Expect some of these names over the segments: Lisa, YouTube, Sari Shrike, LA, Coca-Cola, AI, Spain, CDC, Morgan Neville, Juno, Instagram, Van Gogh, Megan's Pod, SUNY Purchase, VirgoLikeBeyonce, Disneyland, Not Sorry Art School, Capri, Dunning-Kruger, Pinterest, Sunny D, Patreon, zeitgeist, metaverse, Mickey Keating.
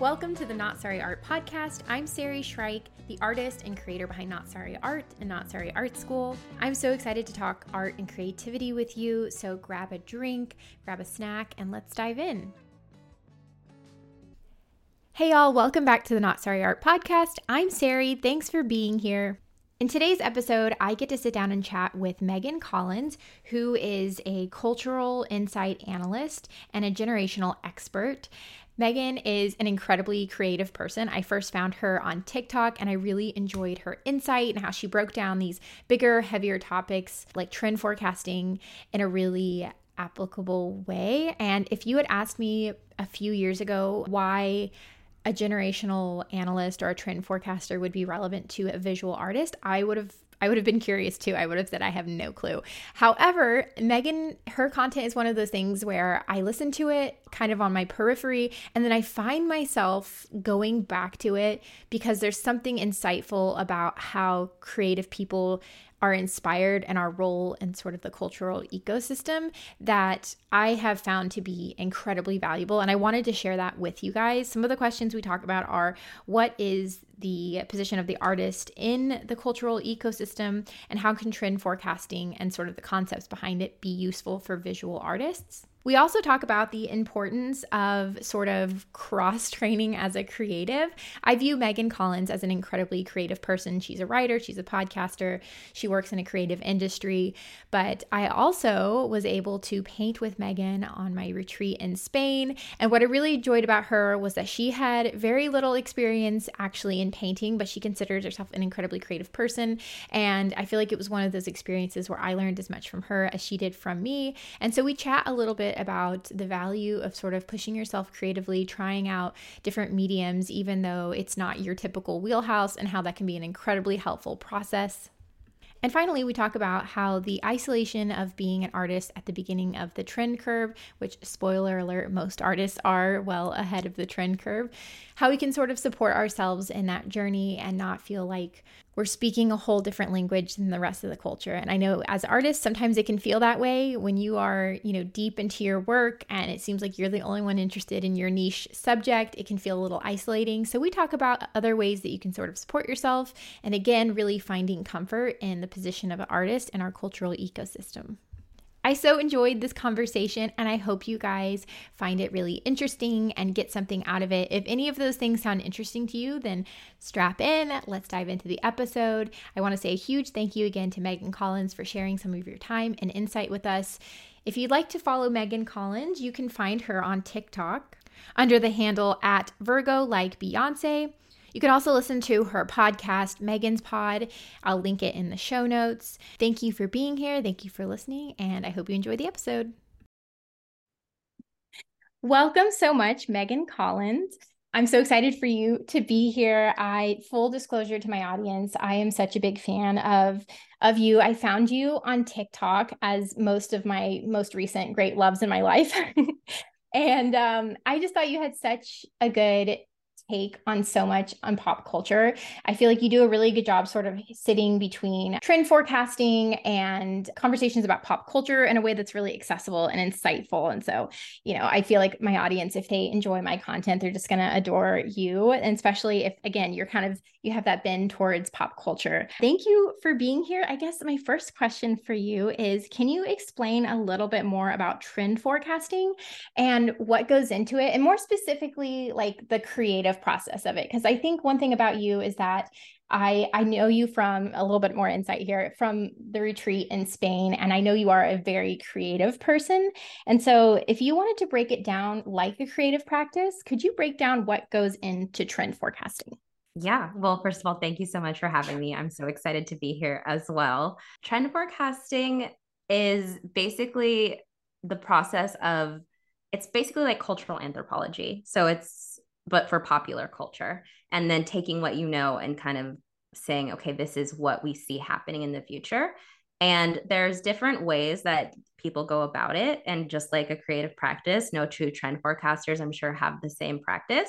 Welcome to the Not Sorry Art Podcast. I'm Sari Shrike, the artist and creator behind Not Sorry Art and Not Sorry Art School. I'm so excited to talk art and creativity with you, so grab a drink, grab a snack, and let's dive in. Hey y'all, welcome back to the Not Sorry Art Podcast. I'm Sari, thanks for being here. In today's episode, I get to sit down and chat with Megan Collins, who is a cultural insight analyst and a generational expert. Megan is an incredibly creative person. I first found her on TikTok, and I really enjoyed her insight and how she broke down these bigger, heavier topics like trend forecasting in a really applicable way. And if you had asked me a few years ago why a generational analyst or a trend forecaster would be relevant to a visual artist, I would have been curious too. I would have said, I have no clue. However, Megan, her content is one of those things where I listen to it kind of on my periphery, and then I find myself going back to it because there's something insightful about how creative people are inspired and our role in sort of the cultural ecosystem that I have found to be incredibly valuable. And I wanted to share that with you guys. Some of the questions we talk about are, what is the position of the artist in the cultural ecosystem, and how can trend forecasting and sort of the concepts behind it be useful for visual artists? We also talk about the importance of sort of cross-training as a creative. I view Megan Collins as an incredibly creative person. She's a writer, she's a podcaster, she works in a creative industry, but I also was able to paint with Megan on my retreat in Spain. And what I really enjoyed about her was that she had very little experience actually in painting, but she considers herself an incredibly creative person. And I feel like it was one of those experiences where I learned as much from her as she did from me. And so we chat a little bit about the value of sort of pushing yourself creatively, trying out different mediums, even though it's not your typical wheelhouse, and how that can be an incredibly helpful process. And finally, we talk about how the isolation of being an artist at the beginning of the trend curve, which, spoiler alert, most artists are well ahead of the trend curve, how we can sort of support ourselves in that journey and not feel like we're speaking a whole different language than the rest of the culture. And I know as artists, sometimes it can feel that way when you are, deep into your work and it seems like you're the only one interested in your niche subject. It can feel a little isolating. So we talk about other ways that you can sort of support yourself. And again, really finding comfort in the position of an artist in our cultural ecosystem. I so enjoyed this conversation, and I hope you guys find it really interesting and get something out of it. If any of those things sound interesting to you, then strap in. Let's dive into the episode. I want to say a huge thank you again to Megan Collins for sharing some of your time and insight with us. If you'd like to follow Megan Collins, you can find her on TikTok under the handle at VirgoLikeBeyonce. You can also listen to her podcast, Megan's Pod. I'll link it in the show notes. Thank you for being here. Thank you for listening. And I hope you enjoy the episode. Welcome so much, Megan Collins. I'm so excited for you to be here. Full disclosure to my audience, I am such a big fan of you. I found you on TikTok, as most of my most recent great loves in my life. And I just thought you had such a good take on so much on pop culture. I feel like you do a really good job sort of sitting between trend forecasting and conversations about pop culture in a way that's really accessible and insightful. And so, I feel like my audience, if they enjoy my content, they're just going to adore you. And especially if, again, you have that bend towards pop culture. Thank you for being here. I guess my first question for you is, can you explain a little bit more about trend forecasting and what goes into it? And more specifically, like the creative process of it, because I think one thing about you is that I know you from a little bit more insight here from the retreat in Spain, and I know you are a very creative person. And so if you wanted to break it down like a creative practice, could you break down what goes into trend forecasting? Yeah. Well, first of all, thank you so much for having me. I'm so excited to be here as well. Trend forecasting is basically the process of, it's basically like cultural anthropology. So but for popular culture, and then taking what you know and kind of saying, okay, this is what we see happening in the future. And there's different ways that people go about it. And just like a creative practice, no two trend forecasters, I'm sure, have the same practice.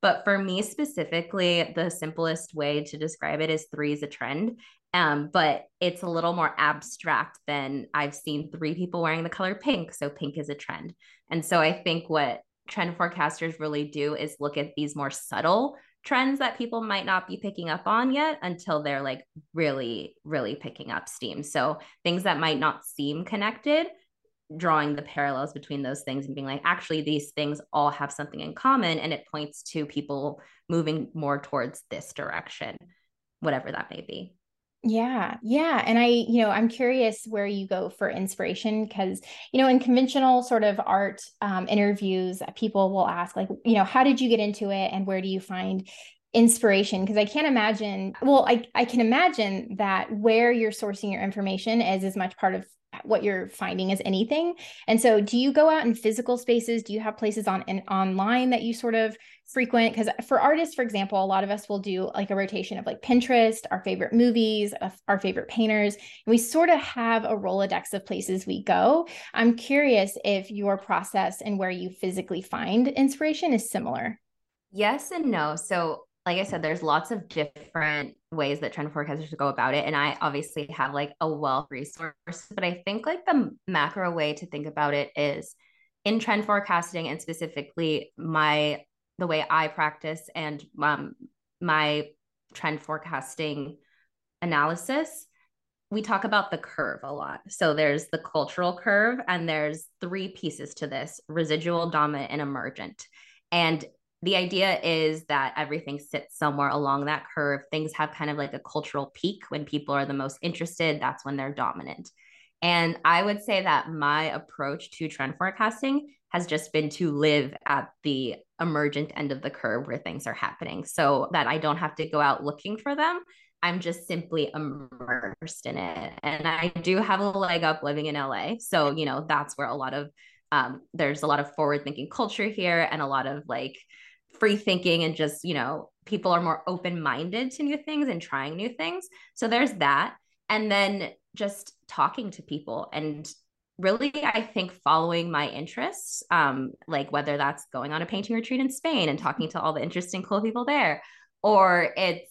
But for me specifically, the simplest way to describe it is 3 is a trend. But it's a little more abstract than I've seen 3 people wearing the color pink. So pink is a trend. And so I think what trend forecasters really do is look at these more subtle trends that people might not be picking up on yet until they're like really, really picking up steam. So things that might not seem connected, drawing the parallels between those things and being like, actually, these things all have something in common. And it points to people moving more towards this direction, whatever that may be. Yeah. Yeah. And I'm curious where you go for inspiration, because, in conventional sort of art interviews, people will ask like, how did you get into it and where do you find inspiration? Because I can't imagine, I can imagine that where you're sourcing your information is as much part of what you're finding as anything. And so do you go out in physical spaces? Do you have places online that you sort of frequent? Because for artists, for example, a lot of us will do like a rotation of like Pinterest, our favorite movies, our favorite painters. And we sort of have a Rolodex of places we go. I'm curious if your process and where you physically find inspiration is similar. Yes and no. So like I said, there's lots of different ways that trend forecasters go about it. And I obviously have like a wealth of resources, but I think like the macro way to think about it is in trend forecasting, and specifically the way I practice and my trend forecasting analysis, we talk about the curve a lot. So there's the cultural curve, and there's three pieces to this: residual, dominant, and emergent. And the idea is that everything sits somewhere along that curve. Things have kind of like a cultural peak. When people are the most interested, that's when they're dominant. And I would say that my approach to trend forecasting has just been to live at the emergent end of the curve where things are happening, so that I don't have to go out looking for them. I'm just simply immersed in it. And I do have a leg up living in LA. So, that's where there's a lot of forward thinking culture here, and a lot of like free thinking, and just, people are more open-minded to new things and trying new things. So there's that. And then just talking to people, and really, I think following my interests, like whether that's going on a painting retreat in Spain and talking to all the interesting, cool people there, or it's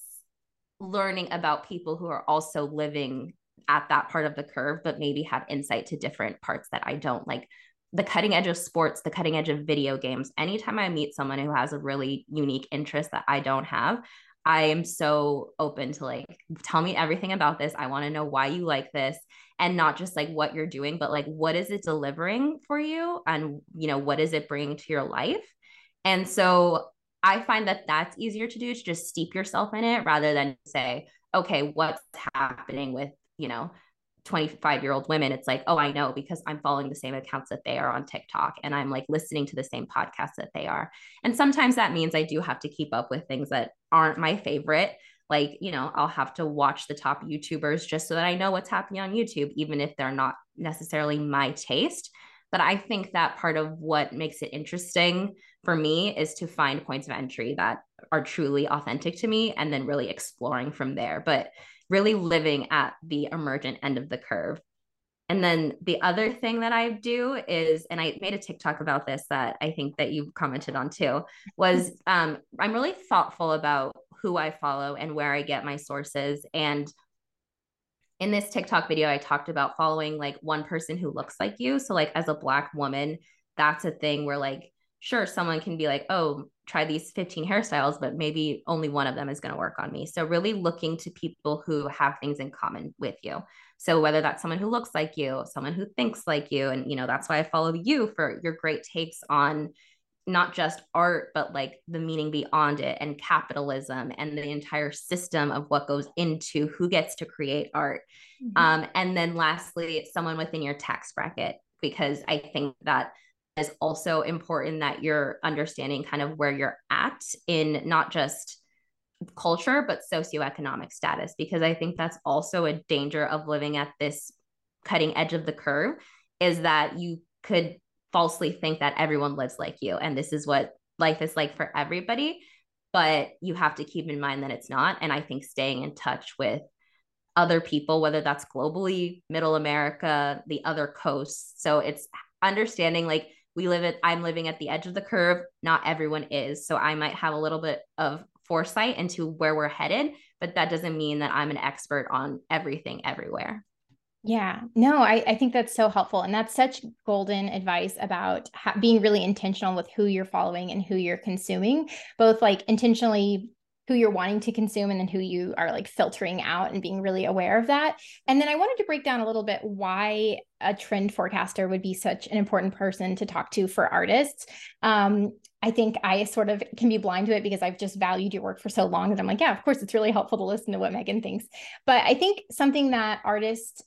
learning about people who are also living at that part of the curve, but maybe have insight to different parts that I don't, like the cutting edge of sports, the cutting edge of video games. Anytime I meet someone who has a really unique interest that I don't have, I am so open to like, tell me everything about this. I want to know why you like this, and not just like what you're doing, but like, what is it delivering for you? And what is it bringing to your life? And so I find that that's easier to do, to just steep yourself in it, rather than say, okay, what's happening with, 25-year-old women. It's like, oh, I know, because I'm following the same accounts that they are on TikTok, and I'm like listening to the same podcasts that they are. And sometimes that means I do have to keep up with things that aren't my favorite. Like, I'll have to watch the top YouTubers just so that I know what's happening on YouTube, even if they're not necessarily my taste. But I think that part of what makes it interesting for me is to find points of entry that are truly authentic to me, and then really exploring from there. But really living at the emergent end of the curve. And then the other thing that I do is, and I made a TikTok about this that I think that you commented on too, was I'm really thoughtful about who I follow and where I get my sources. And in this TikTok video, I talked about following like one person who looks like you. So like as a Black woman, that's a thing where like, sure, someone can be like, oh, try these 15 hairstyles, but maybe only one of them is going to work on me. So really looking to people who have things in common with you. So whether that's someone who looks like you, someone who thinks like you, and that's why I follow you for your great takes on not just art, but like the meaning beyond it, and capitalism, and the entire system of what goes into who gets to create art. Mm-hmm. And then lastly, someone within your tax bracket, because I think that is also important, that you're understanding kind of where you're at in not just culture, but socioeconomic status, because I think that's also a danger of living at this cutting edge of the curve, is that you could falsely think that everyone lives like you, and this is what life is like for everybody, but you have to keep in mind that it's not. And I think staying in touch with other people, whether that's globally, middle America, the other coasts. So it's understanding like, I'm living at the edge of the curve. Not everyone is. So I might have a little bit of foresight into where we're headed, but that doesn't mean that I'm an expert on everything everywhere. Yeah, no, I think that's so helpful. And that's such golden advice about being really intentional with who you're following and who you're consuming, both like intentionally who you're wanting to consume and then who you are like filtering out and being really aware of that. And then I wanted to break down a little bit why a trend forecaster would be such an important person to talk to for artists. I think I sort of can be blind to it because I've just valued your work for so long that I'm like, yeah, of course, it's really helpful to listen to what Megan thinks. But I think something that artists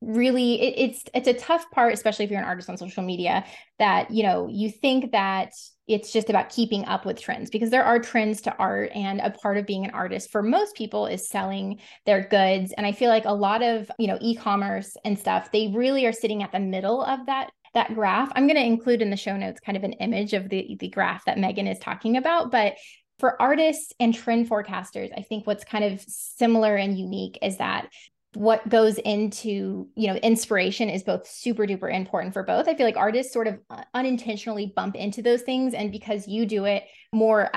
really, it's a tough part, especially if you're an artist on social media, that, you know, you think that it's just about keeping up with trends because there are trends to art. And a part of being an artist for most people is selling their goods. And I feel like a lot of, you know, e-commerce and stuff, they really are sitting at the middle of that graph. I'm going to include in the show notes kind of an image of the graph that Megan is talking about. But for artists and trend forecasters, I think what's kind of similar and unique is that what goes into, you know, inspiration is both super duper important for both. I feel like artists sort of unintentionally bump into those things. And because you do it more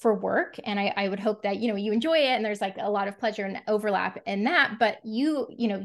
for work, and I would hope that, you know, you enjoy it and there's like a lot of pleasure and overlap in that, but you know,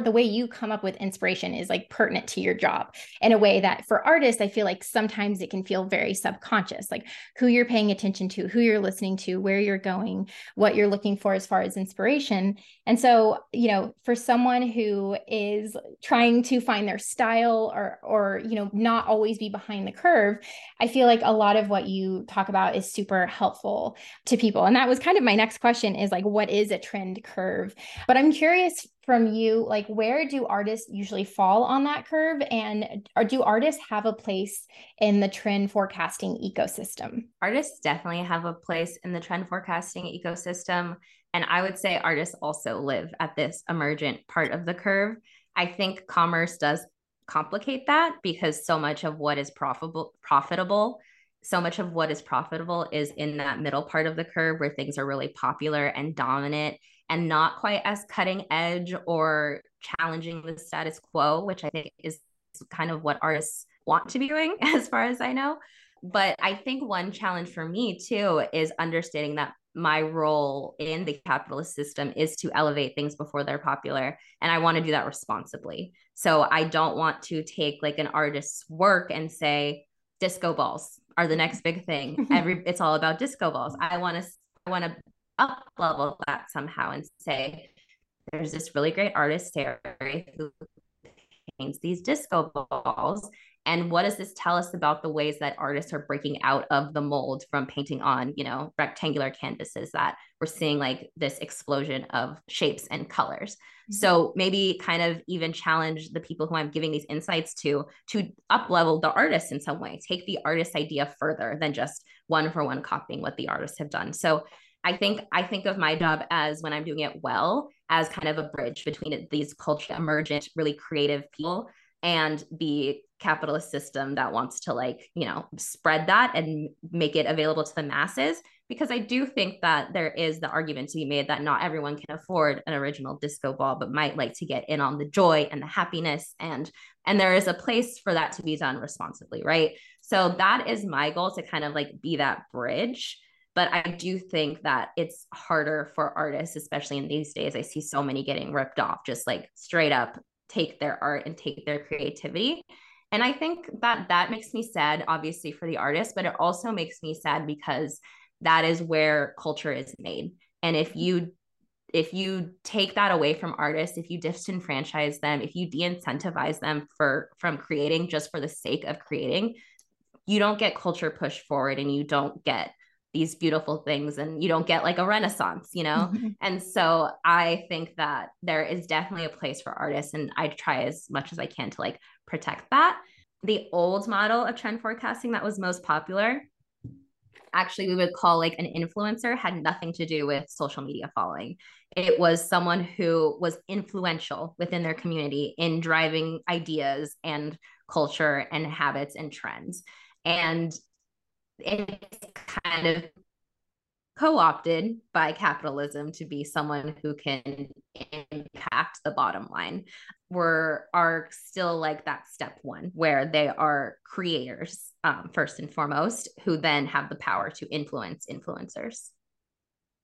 the way you come up with inspiration is like pertinent to your job in a way that for artists, I feel like sometimes it can feel very subconscious, like who you're paying attention to, who you're listening to, where you're going, what you're looking for as far as inspiration. And so, you know, for someone who is trying to find their style or, you know, not always be behind the curve, I feel like a lot of what you talk about is super helpful to people. And that was kind of my next question is like, what is a trend curve? But I'm curious from you, like, where do artists usually fall on that curve? And or do artists have a place in the trend forecasting ecosystem? Artists definitely have a place in the trend forecasting ecosystem. And I would say artists also live at this emergent part of the curve. I think commerce does complicate that because so much of what is profitable is in that middle part of the curve where things are really popular and dominant and not quite as cutting edge or challenging the status quo, which I think is kind of what artists want to be doing as far as I know. But I think one challenge for me too is understanding that my role in the capitalist system is to elevate things before they're popular. And I want to do that responsibly. So I don't want to take like an artist's work and say, disco balls are the next big thing. It's all about disco balls. I want to up level that somehow and say, there's this really great artist, Terry, who paints these disco balls. And what does this tell us about the ways that artists are breaking out of the mold from painting on, you know, rectangular canvases that we're seeing like this explosion of shapes and colors. Mm-hmm. So maybe kind of even challenge the people who I'm giving these insights to up level the artist in some way, take the artist's idea further than just one for one copying what the artists have done. So I think of my job as, when I'm doing it well, as kind of a bridge between these culture emergent, really creative people and the capitalist system that wants to, like, you know, spread that and make it available to the masses. Because I do think that there is the argument to be made that not everyone can afford an original disco ball, but might like to get in on the joy and the happiness. And there is a place for that to be done responsibly, right? So that is my goal, to kind of like be that bridge. But I do think that it's harder for artists, especially in these days. I see so many getting ripped off, just like straight up take their art and take their creativity. And I think that makes me sad, obviously, for the artist, but it also makes me sad because that is where culture is made. And if you take that away from artists, if you disenfranchise them, if you de-incentivize them from creating just for the sake of creating, you don't get culture pushed forward and you don't get these beautiful things and you don't get like a renaissance, you know? Mm-hmm. And so I think that there is definitely a place for artists, and I try as much as I can to like protect that. The old model of trend forecasting that was most popular, actually we would call like an influencer, had nothing to do with social media following. It was someone who was influential within their community in driving ideas and culture and habits and trends. And it's kind of co-opted by capitalism to be someone who can impact the bottom line. Are still like that step one, where they are creators first and foremost, who then have the power to influence influencers.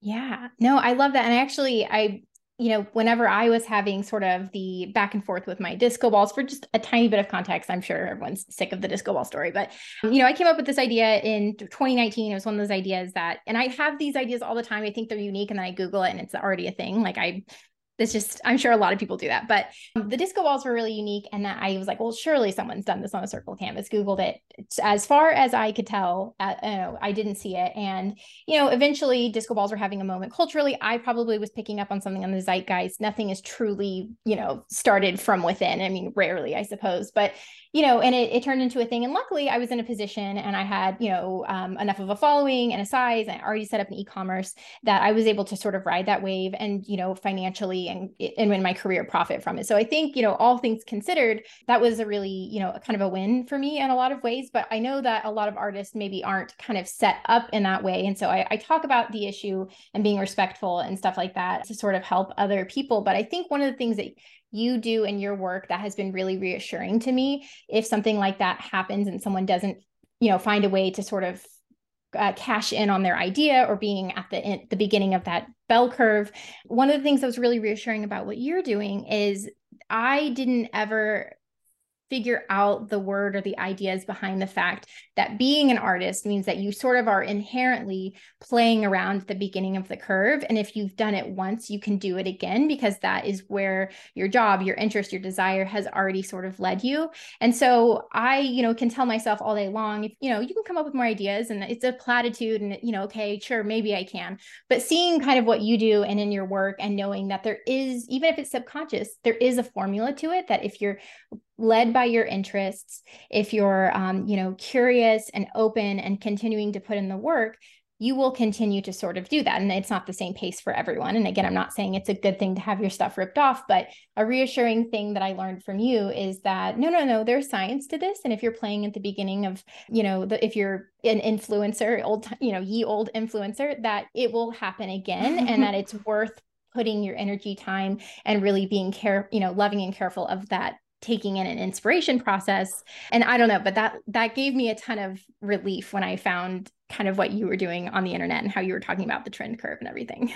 Yeah, no, I love that. And I actually, I you know, whenever I was having sort of the back and forth with my disco balls, for just a tiny bit of context, I'm sure everyone's sick of the disco ball story, but, you know, I came up with this idea in 2019. It was one of those ideas that, and I have these ideas all the time. I think they're unique and then I Google it and it's already a thing. Like it's just, I'm sure a lot of people do that, but the disco balls were really unique. And I was like, well, surely someone's done this on a circle canvas, Googled it. As far as I could tell, I didn't see it. And, you know, eventually disco balls were having a moment culturally. I probably was picking up on something on the zeitgeist. Nothing is truly, you know, started from within. I mean, rarely, I suppose, but, you know, and it turned into a thing. And luckily I was in a position and I had, you know, enough of a following and a size, and I already set up an e-commerce that I was able to sort of ride that wave and, you know, financially and in my career profit from it. So I think, you know, all things considered, that was a really, you know, kind of a win for me in a lot of ways, but I know that a lot of artists maybe aren't kind of set up in that way. And so I talk about the issue and being respectful and stuff like that to sort of help other people. But I think one of the things that you do in your work that has been really reassuring to me, if something like that happens and someone doesn't, you know, find a way to sort of cash in on their idea or being at the beginning of that bell curve. One of the things that was really reassuring about what you're doing is I didn't ever figure out the word or the ideas behind the fact that being an artist means that you sort of are inherently playing around at the beginning of the curve. And if you've done it once, you can do it again, because that is where your job, your interest, your desire has already sort of led you. And so I, you know, can tell myself all day long, if, you know, you can come up with more ideas and it's a platitude and, you know, okay, sure, maybe I can, but seeing kind of what you do and in your work and knowing that there is, even if it's subconscious, there is a formula to it that if you're led by your interests, if you're, you know, curious and open and continuing to put in the work, you will continue to sort of do that. And it's not the same pace for everyone. And again, I'm not saying it's a good thing to have your stuff ripped off, but a reassuring thing that I learned from you is that no, there's science to this. And if you're playing at the beginning of, you know, if you're an influencer, ye old influencer, that it will happen again and that it's worth putting your energy, time, and really being loving and careful of that, taking in an inspiration process. And I don't know, but that gave me a ton of relief when I found kind of what you were doing on the internet and how you were talking about the trend curve and everything.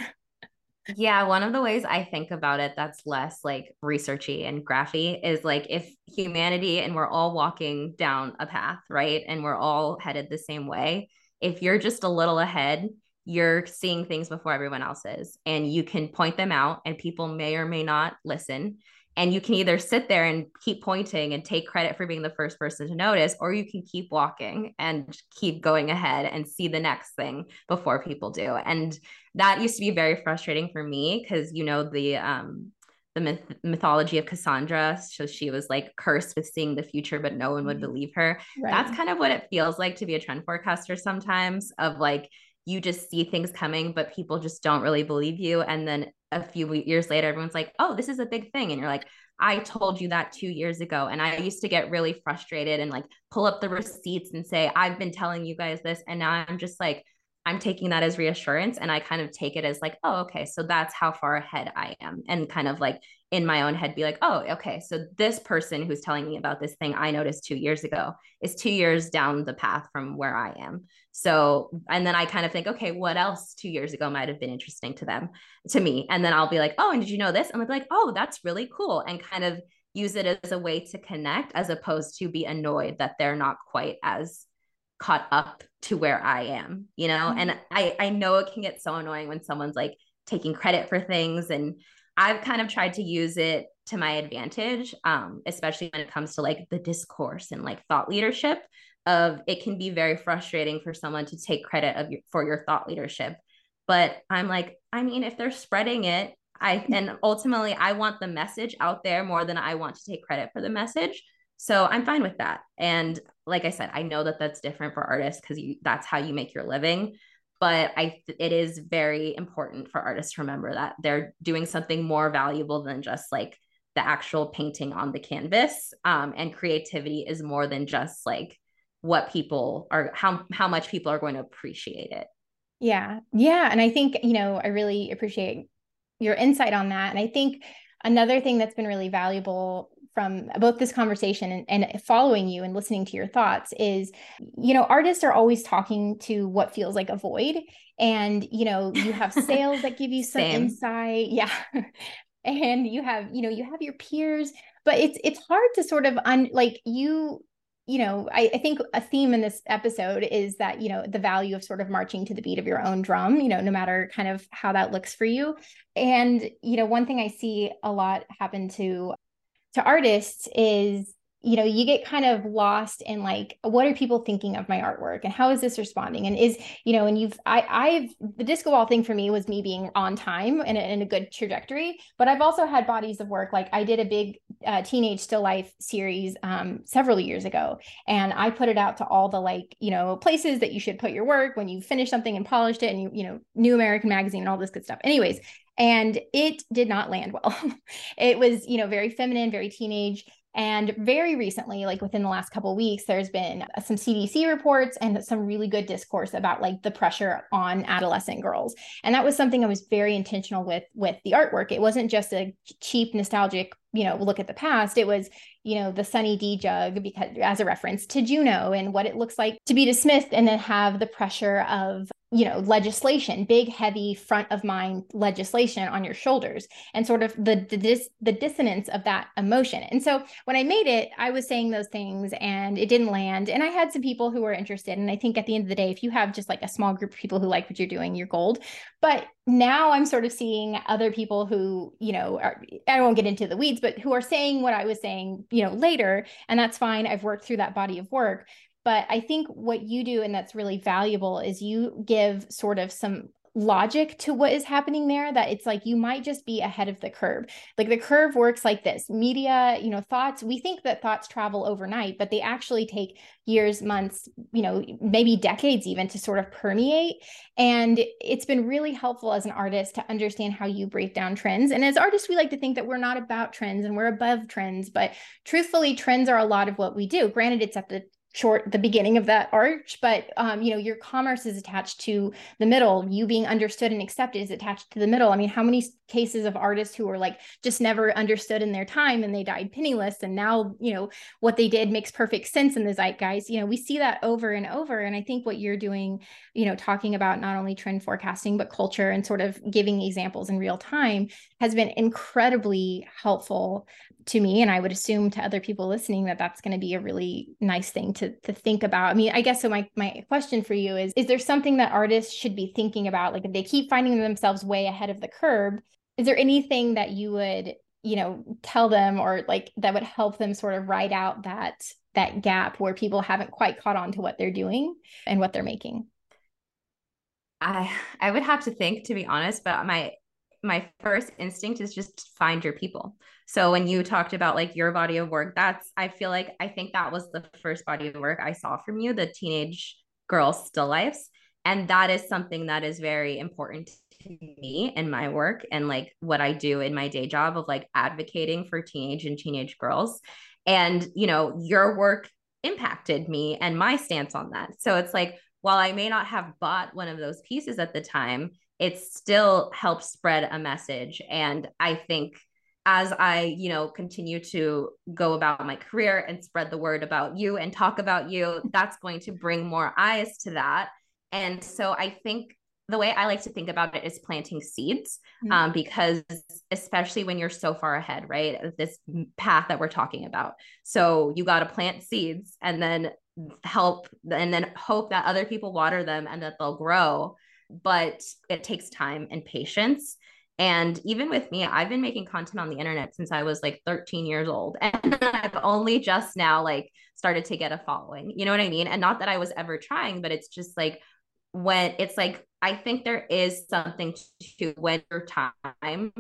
Yeah. One of the ways I think about it that's less like researchy and graphy is like if humanity and we're all walking down a path, right? And we're all headed the same way. If you're just a little ahead, you're seeing things before everyone else is, and you can point them out and people may or may not listen. And you can either sit there and keep pointing and take credit for being the first person to notice, or you can keep walking and keep going ahead and see the next thing before people do. And that used to be very frustrating for me because, you know, the mythology of Cassandra. So she was like cursed with seeing the future, but no one would believe her. Right. That's kind of what it feels like to be a trend forecaster sometimes, of like, you just see things coming, but people just don't really believe you. And then a few years later, everyone's like, oh, this is a big thing. And you're like, I told you that 2 years ago. And I used to get really frustrated and like pull up the receipts and say, I've been telling you guys this. And now I'm just like, I'm taking that as reassurance. And I kind of take it as like, oh, okay, so that's how far ahead I am. And kind of like in my own head be like, oh, okay, so this person who's telling me about this thing I noticed 2 years ago is 2 years down the path from where I am. So, and then I kind of think, okay, what else 2 years ago might have been interesting to them, to me? And then I'll be like, oh, and did you know this? And I'll be like, oh, that's really cool. And kind of use it as a way to connect as opposed to be annoyed that they're not quite as caught up to where I am, you know? Mm-hmm. And I know it can get so annoying when someone's like taking credit for things. And I've kind of tried to use it to my advantage, especially when it comes to like the discourse and like thought leadership. Of it can be very frustrating for someone to take credit for your thought leadership. But I'm like, I mean, if they're spreading it, and ultimately I want the message out there more than I want to take credit for the message. So I'm fine with that. And like I said, I know that that's different for artists because that's how you make your living. But it is very important for artists to remember that they're doing something more valuable than just like the actual painting on the canvas. And creativity is more than just like what people are, how much people are going to appreciate it. Yeah. Yeah. And I think, you know, I really appreciate your insight on that. And I think another thing that's been really valuable from both this conversation and following you and listening to your thoughts is, you know, artists are always talking to what feels like a void. And, you know, you have sales that give you some insight. Yeah. And you have your peers, but it's hard to sort of I think a theme in this episode is that, you know, the value of sort of marching to the beat of your own drum, you know, no matter kind of how that looks for you. And, you know, one thing I see a lot happen to artists is, you know, you get kind of lost in like, what are people thinking of my artwork and how is this responding? And is, you know, and the disco ball thing for me was me being on time and in a good trajectory, but I've also had bodies of work. Like I did a big teenage still life series several years ago. And I put it out to all the like, you know, places that you should put your work when you finish something and polished it and you know, New American Magazine and all this good stuff. Anyways, and it did not land well. It was, you know, very feminine, very teenage. And very recently, like within the last couple of weeks, there's been some CDC reports and some really good discourse about like the pressure on adolescent girls. And that was something I was very intentional with the artwork. It wasn't just a cheap, nostalgic, you know, look at the past. It was, you know, the Sunny D jug because as a reference to Juno and what it looks like to be dismissed and then have the pressure of, you know, legislation, big, heavy front of mind legislation on your shoulders and sort of the dissonance of that emotion. And so when I made it, I was saying those things and it didn't land. And I had some people who were interested. And I think at the end of the day, if you have just like a small group of people who like what you're doing, you're gold. But now I'm sort of seeing other people who, you know, I won't get into the weeds, but who are saying what I was saying, you know, later. And that's fine. I've worked through that body of work. But I think what you do, and that's really valuable, is you give sort of some logic to what is happening there, that it's like, you might just be ahead of the curve. Like the curve works like this. Media, you know, thoughts, we think that thoughts travel overnight, but they actually take years, months, you know, maybe decades even to sort of permeate. And it's been really helpful as an artist to understand how you break down trends. And as artists, we like to think that we're not about trends and we're above trends, but truthfully, trends are a lot of what we do. Granted, it's at the beginning of that arch, but you know, your commerce is attached to the middle, you being understood and accepted is attached to the middle. I mean, how many cases of artists who were like just never understood in their time and they died penniless, and now, you know, what they did makes perfect sense in the zeitgeist. You know, we see that over and over. And I think what you're doing, you know, talking about not only trend forecasting but culture and sort of giving examples in real time has been incredibly helpful to me, and I would assume to other people listening that that's going to be a really nice thing to think about. I mean, I guess so. My question for you is there something that artists should be thinking about? Like if they keep finding themselves way ahead of the curve, is there anything that you would, you know, tell them or like that would help them sort of ride out that gap where people haven't quite caught on to what they're doing and what they're making? I would have to think, to be honest, but my first instinct is just find your people. So when you talked about like your body of work, I think that was the first body of work I saw from you, the teenage girl still lifes. And that is something that is very important to me and my work and like what I do in my day job of like advocating for teenage girls. And, you know, your work impacted me and my stance on that. So it's like, while I may not have bought one of those pieces at the time, it still helps spread a message. And I think as I, you know, continue to go about my career and spread the word about you and talk about you, that's going to bring more eyes to that. And so I think the way I like to think about it is planting seeds, because especially when you're so far ahead, right? This path that we're talking about. So you got to plant seeds and then hope that other people water them and that they'll grow. But it takes time and patience. And even with me, I've been making content on the internet since I was like 13 years old. And I've only just now like started to get a following, you know what I mean? And not that I was ever trying, but it's just like, when it's like, I think there is something to when your time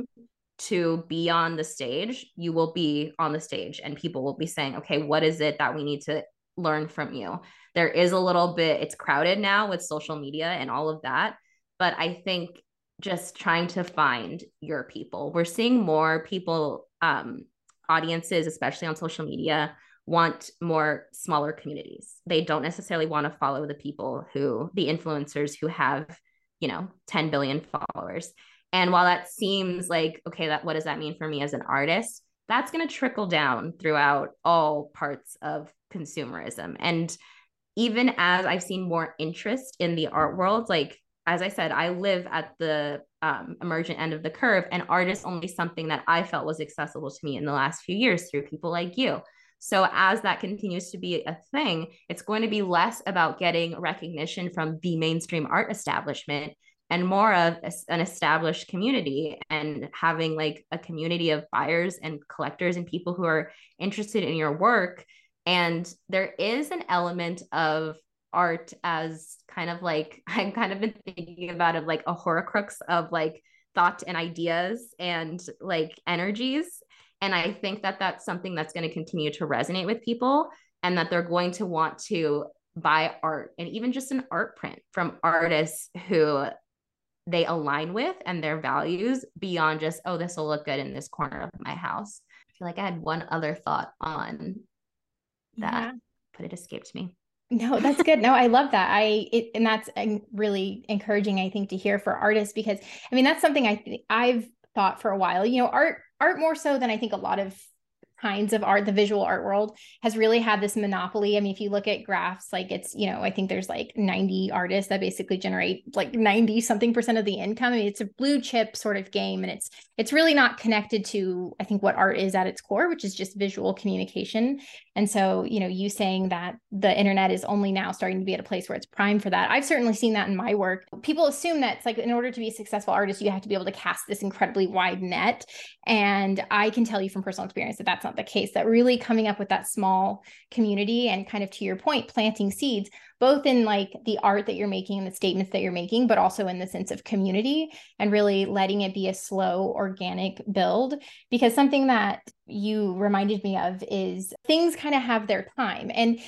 to be on the stage, you will be on the stage and people will be saying, okay, what is it that we need to learn from you? There is a little bit, it's crowded now with social media and all of that. But I think just trying to find your people, we're seeing more people, audiences, especially on social media, want more smaller communities. They don't necessarily want to follow the influencers who have, you know, 10 billion followers. And while that seems like, okay, what does that mean for me as an artist? that's going to trickle down throughout all parts of consumerism. And even as I've seen more interest in the art world, like, as I said, I live at the emergent end of the curve, and art is only something that I felt was accessible to me in the last few years through people like you. So as that continues to be a thing, it's going to be less about getting recognition from the mainstream art establishment and more of an established community, and having like a community of buyers and collectors and people who are interested in your work. And there is an element of art as kind of like, I've kind of been thinking about it like a Horcrux of like thought and ideas and like energies. And I think that that's something that's going to continue to resonate with people, and that they're going to want to buy art, and even just an art print from artists who they align with and their values, beyond just, oh, this will look good in this corner of my house. I feel like I had one other thought on that, but it escaped me. No, that's good. No, I love that. And that's really encouraging, I think, to hear for artists, because I mean, that's something I've thought for a while, you know, art more so than I think a lot of kinds of art, the visual art world has really had this monopoly. I mean, if you look at graphs, like it's, you know, I think there's like 90 artists that basically generate like 90 something percent of the income. I mean, it's a blue chip sort of game, and it's really not connected to, I think, what art is at its core, which is just visual communication. And so, you know, you saying that the internet is only now starting to be at a place where it's primed for that. I've certainly seen that in my work. People assume that it's like, in order to be a successful artist, you have to be able to cast this incredibly wide net. And I can tell you from personal experience that that's not the case, that really coming up with that small community and kind of, to your point, planting seeds, both in like the art that you're making and the statements that you're making, but also in the sense of community and really letting it be a slow, organic build. Because something that you reminded me of is things kind of have their time. And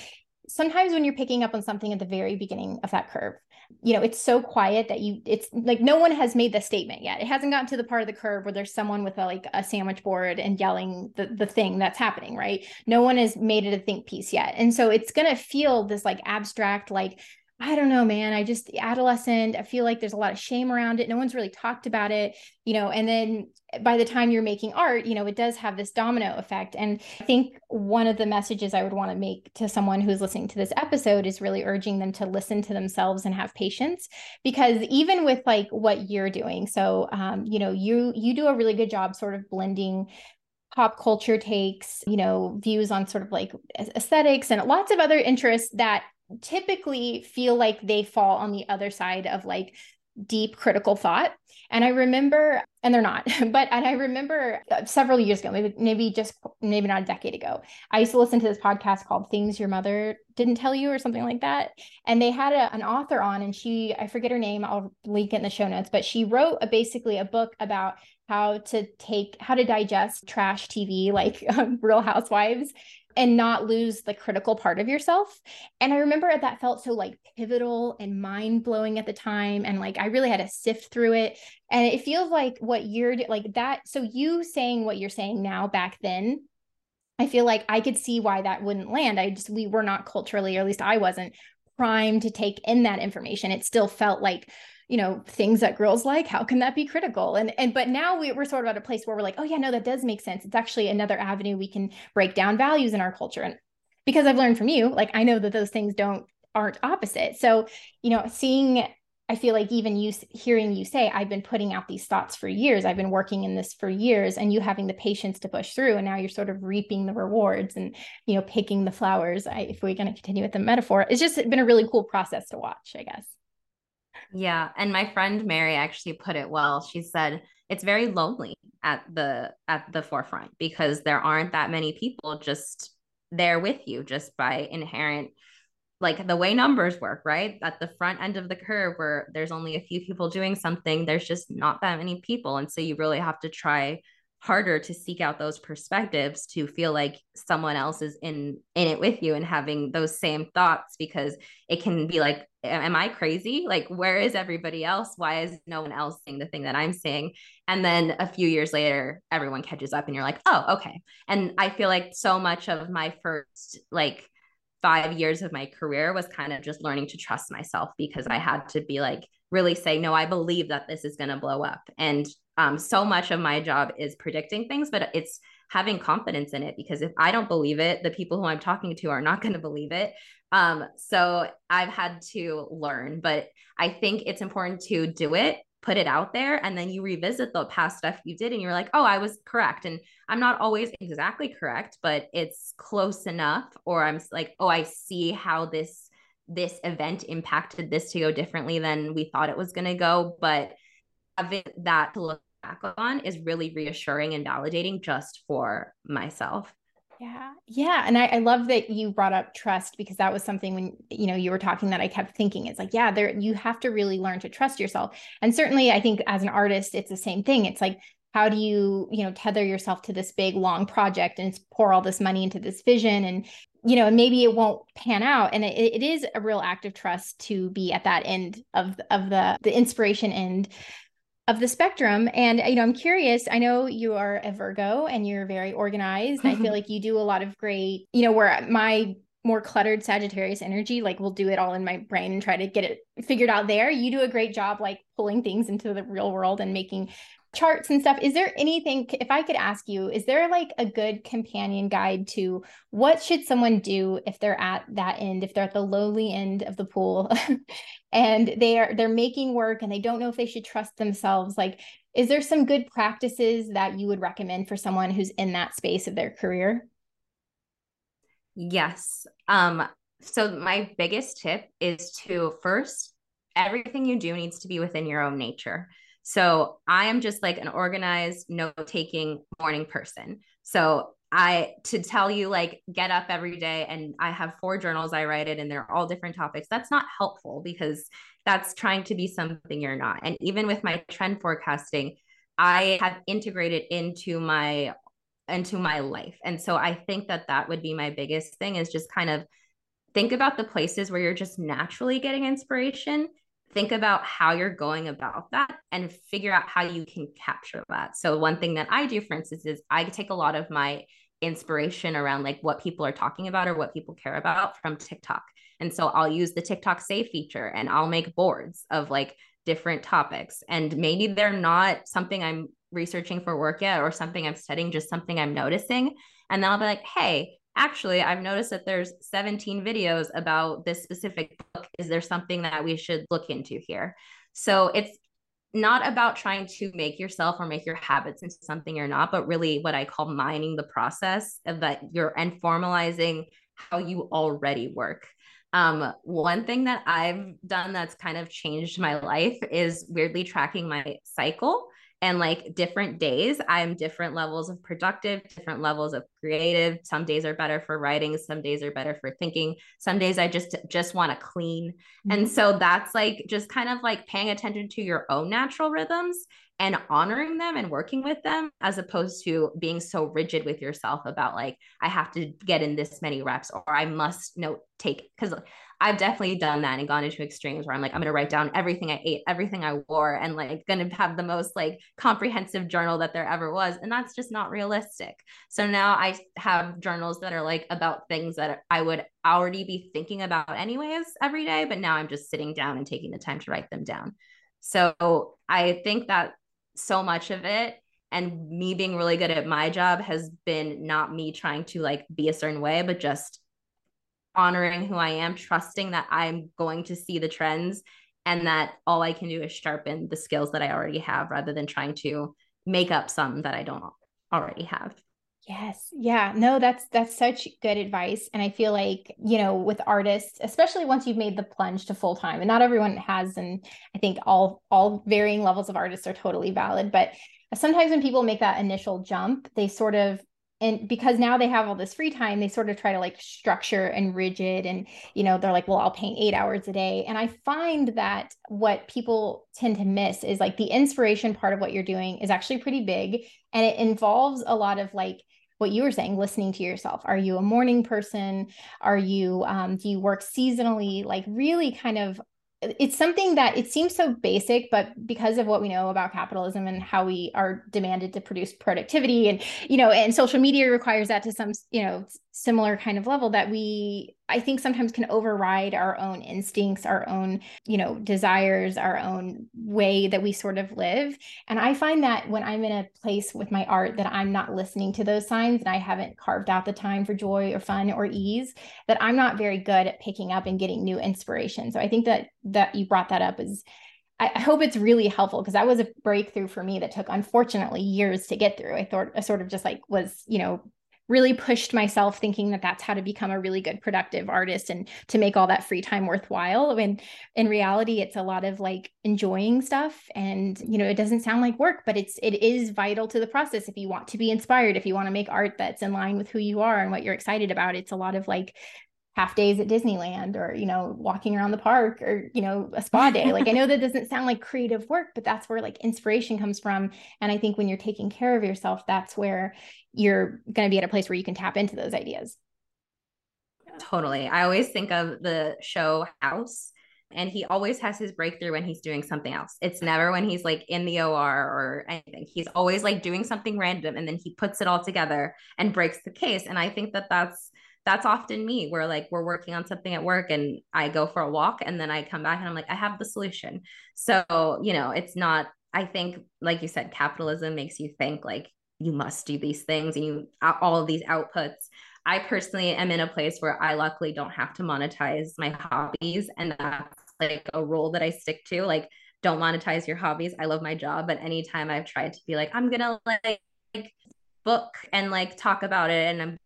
sometimes when you're picking up on something at the very beginning of that curve, you know, it's so quiet that it's like, no one has made the statement yet. It hasn't gotten to the part of the curve where there's someone with a sandwich board and yelling the thing that's happening, right? No one has made it a think piece yet. And so it's going to feel this like abstract, like, I don't know, man, I just adolescent, I feel like there's a lot of shame around it. No one's really talked about it, you know, and then by the time you're making art, you know, it does have this domino effect. And I think one of the messages I would want to make to someone who's listening to this episode is really urging them to listen to themselves and have patience, because even with like what you're doing, so, you know, you do a really good job sort of blending pop culture takes, you know, views on sort of like aesthetics and lots of other interests that typically feel like they fall on the other side of like deep critical thought. And I remember, and they're not, but I remember several years ago, maybe not a decade ago, I used to listen to this podcast called Things Your Mother Didn't Tell You or something like that. And they had an author on, and I forget her name, I'll link it in the show notes, but she wrote basically a book about how to digest trash TV, like Real Housewives, and not lose the critical part of yourself. And I remember that felt so like pivotal and mind blowing at the time. And like, I really had to sift through it. And it feels like what you're like that. So you saying what you're saying now, back then, I feel like I could see why that wouldn't land. We were not culturally, or at least I wasn't, primed to take in that information. It still felt like, you know, things that girls like, how can that be critical? And but now we're sort of at a place where we're like, oh yeah, no, that does make sense. It's actually another avenue we can break down values in our culture. And because I've learned from you, like, I know that those things aren't opposite. So, you know, I feel like even hearing you say, I've been putting out these thoughts for years, I've been working in this for years, and you having the patience to push through, and now you're sort of reaping the rewards and, you know, picking the flowers. If we're going to continue with the metaphor, it's just been a really cool process to watch, I guess. Yeah. And my friend Mary actually put it well. She said, it's very lonely at the forefront, because there aren't that many people just there with you, just by inherent, like the way numbers work, right? At the front end of the curve where there's only a few people doing something, there's just not that many people. And so you really have to try harder to seek out those perspectives, to feel like someone else is in it with you and having those same thoughts, because it can be like, am I crazy? Like, where is everybody else? Why is no one else seeing the thing that I'm seeing? And then a few years later, everyone catches up and you're like, oh, okay. And I feel like so much of my first like 5 years of my career was kind of just learning to trust myself, because I had to be like, really say, no, I believe that this is going to blow up. And so much of my job is predicting things, but it's having confidence in it, because if I don't believe it, the people who I'm talking to are not going to believe it. So I've had to learn, but I think it's important to do it, put it out there, and then you revisit the past stuff you did and you're like, oh, I was correct. And I'm not always exactly correct, but it's close enough, or I'm like, oh, I see how this event impacted this to go differently than we thought it was going to go. But having that to look back on is really reassuring and validating just for myself. Yeah. Yeah. And I love that you brought up trust, because that was something when, you know, you were talking that I kept thinking, it's like, yeah, you have to really learn to trust yourself. And certainly I think as an artist, it's the same thing. It's like, how do you, you know, tether yourself to this big, long project and pour all this money into this vision, and, you know, and maybe it won't pan out. And it is a real act of trust to be at that end of the inspiration end of the spectrum. And, you know, I'm curious, I know you are a Virgo and you're very organized. And I feel like you do a lot of great, you know, where my more cluttered Sagittarius energy, like, will do it all in my brain and try to get it figured out there. You do a great job, like, pulling things into the real world and making charts and stuff. Is there anything, if I could ask you, is there like a good companion guide to what should someone do if they're at that end, if they're at the lowly end of the pool and they're making work and they don't know if they should trust themselves? Like, is there some good practices that you would recommend for someone who's in that space of their career? Yes. So my biggest tip is to first, everything you do needs to be within your own nature. So I am just like an organized, note-taking morning person. So to tell you, like, get up every day, and I have 4 journals I write in, and they're all different topics, that's not helpful, because that's trying to be something you're not. And even with my trend forecasting, I have integrated into my life. And so I think that would be my biggest thing, is just kind of think about the places where you're just naturally getting inspiration. Think about how you're going about that and figure out how you can capture that. So one thing that I do, for instance, is I take a lot of my inspiration around, like, what people are talking about or what people care about from TikTok. And so I'll use the TikTok Save feature, and I'll make boards of, like, different topics. And maybe they're not something I'm researching for work yet or something I'm studying, just something I'm noticing. And then I'll be like, hey, actually, I've noticed that there's 17 videos about this specific book. Is there something that we should look into here? So it's not about trying to make yourself or make your habits into something you're not, but really what I call mining the process of that you're and formalizing how you already work. One thing that I've done that's kind of changed my life is weirdly tracking my cycle. And, like, different days, I'm different levels of productive, different levels of creative. Some days are better for writing. Some days are better for thinking. Some days I just want to clean. Mm-hmm. And so that's, like, just kind of like paying attention to your own natural rhythms and honoring them and working with them, as opposed to being so rigid with yourself about, like, I have to get in this many reps, or I must note take, because I've definitely done that and gone into extremes where I'm like, I'm going to write down everything I ate, everything I wore, and, like, going to have the most, like, comprehensive journal that there ever was. And that's just not realistic. So now I have journals that are, like, about things that I would already be thinking about anyways every day, but now I'm just sitting down and taking the time to write them down. So I think that so much of it, and me being really good at my job, has been not me trying to, like, be a certain way, but just honoring who I am, trusting that I'm going to see the trends, and that all I can do is sharpen the skills that I already have, rather than trying to make up some that I don't already have. Yes. Yeah. No, that's such good advice. And I feel like, you know, with artists, especially once you've made the plunge to full time, and not everyone has, and I think all varying levels of artists are totally valid, but sometimes when people make that initial jump, they sort of, and because now they have all this free time, they sort of try to, like, structure and rigid, and, you know, they're like, well, I'll paint 8 hours a day. And I find that what people tend to miss is, like, the inspiration part of what you're doing is actually pretty big. And it involves a lot of, like, what you were saying, listening to yourself. Are you a morning person? Are you, do you work seasonally? Like, really kind of, it's something that it seems so basic, but because of what we know about capitalism and how we are demanded to produce productivity, and, you know, and social media requires that to some, you know, similar kind of level that we, I think, sometimes can override our own instincts, our own, you know, desires, our own way that we sort of live. And I find that when I'm in a place with my art that I'm not listening to those signs and I haven't carved out the time for joy or fun or ease, that I'm not very good at picking up and getting new inspiration. So I think that you brought that up is, I hope it's really helpful, because that was a breakthrough for me that took, unfortunately, years to get through. I thought I sort of just like was, you know, really pushed myself thinking that that's how to become a really good productive artist and to make all that free time worthwhile. When in reality, it's a lot of like enjoying stuff and, you know, it doesn't sound like work, but it is vital to the process. If you want to be inspired, if you want to make art that's in line with who you are and what you're excited about, it's a lot of like half days at Disneyland or, you know, walking around the park or, you know, a spa day. Like, I know that doesn't sound like creative work, but that's where like inspiration comes from. And I think when you're taking care of yourself, that's where you're going to be at a place where you can tap into those ideas. Totally. I always think of the show House, and he always has his breakthrough when he's doing something else. It's never when he's like in the OR or anything. He's always like doing something random, and then he puts it all together and breaks the case. And I think that that's often me, where like we're working on something at work and I go for a walk and then I come back and I'm like, I have the solution. So, you know, it's not, I think, like you said, capitalism makes you think like you must do these things and you all of these outputs. I personally am in a place where I luckily don't have to monetize my hobbies. And that's like a rule that I stick to, like, don't monetize your hobbies. I love my job, but anytime I've tried to be like, I'm going to like book and like talk about it, and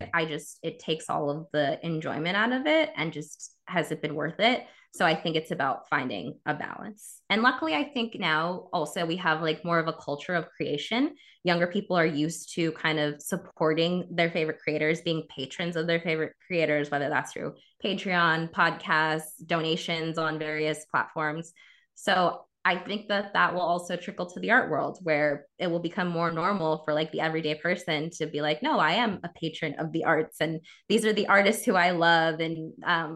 it takes all of the enjoyment out of it and just hasn't been worth it. So I think it's about finding a balance. And luckily, I think now also we have like more of a culture of creation. Younger people are used to kind of supporting their favorite creators, being patrons of their favorite creators, whether that's through Patreon, podcasts, donations on various platforms. So I think that will also trickle to the art world, where it will become more normal for like the everyday person to be like, no, I am a patron of the arts, and these are the artists who I love. And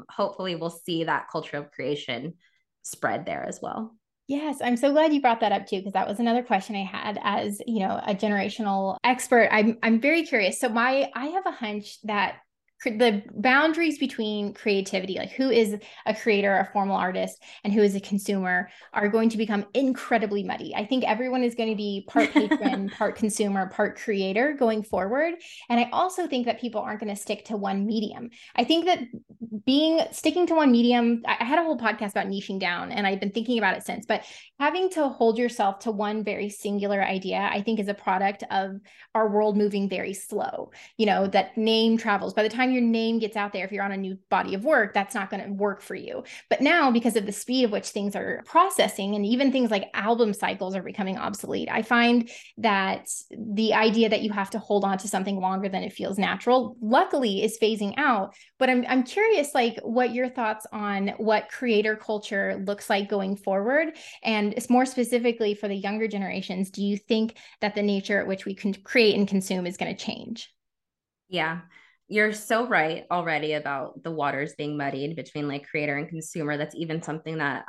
hopefully we'll see that culture of creation spread there as well. Yes. I'm so glad you brought that up too, because that was another question I had as, you know, a generational expert. I'm very curious. So I have a hunch that the boundaries between creativity, like who is a creator, a formal artist, and who is a consumer, are going to become incredibly muddy. I think everyone is going to be part patron, part consumer, part creator going forward. And I also think that people aren't going to stick to one medium. I think that sticking to one medium, I had a whole podcast about niching down, and I've been thinking about it since, but having to hold yourself to one very singular idea, I think, is a product of our world moving very slow. You know, that name travels. By the time your name gets out there, if you're on a new body of work, that's not going to work for you. But now, because of the speed of which things are processing, and even things like album cycles are becoming obsolete, I find that the idea that you have to hold on to something longer than it feels natural, luckily, is phasing out. But I'm curious, like, what your thoughts on what creator culture looks like going forward, and it's more specifically for the younger generations. Do you think that the nature at which we can create and consume is going to change? Yeah. You're so right already about the waters being muddied between like creator and consumer. That's even something that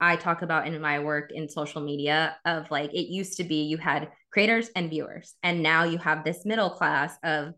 I talk about in my work in social media, of like, it used to be you had creators and viewers, and now you have this middle class of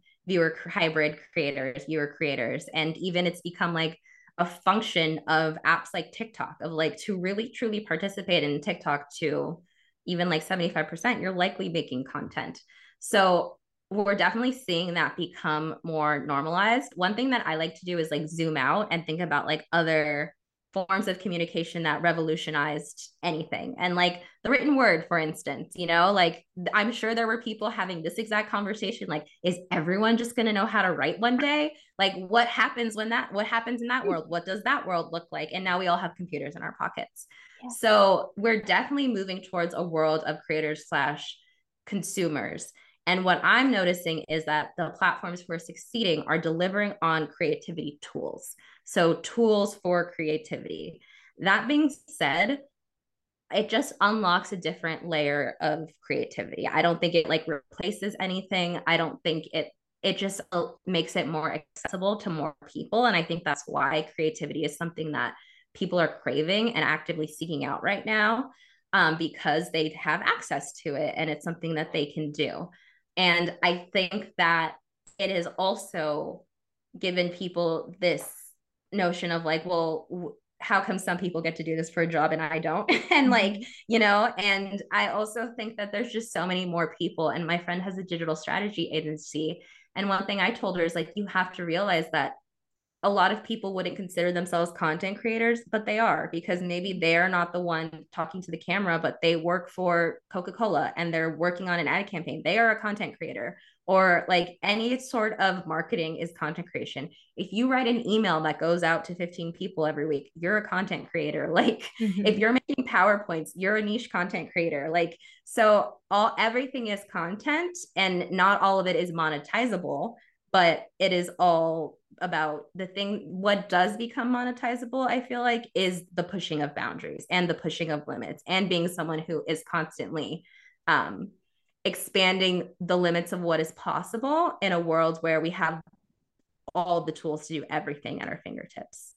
hybrid creators, and even it's become like a function of apps like TikTok, of like, to really truly participate in TikTok to even like 75%, you're likely making content. So we're definitely seeing that become more normalized. One thing that I like to do is like zoom out and think about like other forms of communication that revolutionized anything. And like the written word, for instance, you know, like I'm sure there were people having this exact conversation. Like, is everyone just going to know how to write one day? Like, what happens in that world? What does that world look like? And now we all have computers in our pockets. Yeah. So we're definitely moving towards a world of creators/consumers. And what I'm noticing is that the platforms who are succeeding are delivering on creativity tools. So tools for creativity. That being said, it just unlocks a different layer of creativity. I don't think it like replaces anything. I don't think it just makes it more accessible to more people. And I think that's why creativity is something that people are craving and actively seeking out right now, because they have access to it and it's something that they can do. And I think that it is also given people this notion of like, well, how come some people get to do this for a job and I don't? And like, you know, and I also think that there's just so many more people. And my friend has a digital strategy agency. And one thing I told her is like, you have to realize that a lot of people wouldn't consider themselves content creators, but they are, because maybe they're not the one talking to the camera, but they work for Coca-Cola and they're working on an ad campaign. They are a content creator. Or like any sort of marketing is content creation. If you write an email that goes out to 15 people every week, you're a content creator. Like if you're making PowerPoints, you're a niche content creator. Like, so everything is content, and not all of it is monetizable, but it is all about the thing. What does become monetizable, I feel like, is the pushing of boundaries and the pushing of limits and being someone who is constantly, expanding the limits of what is possible in a world where we have all the tools to do everything at our fingertips.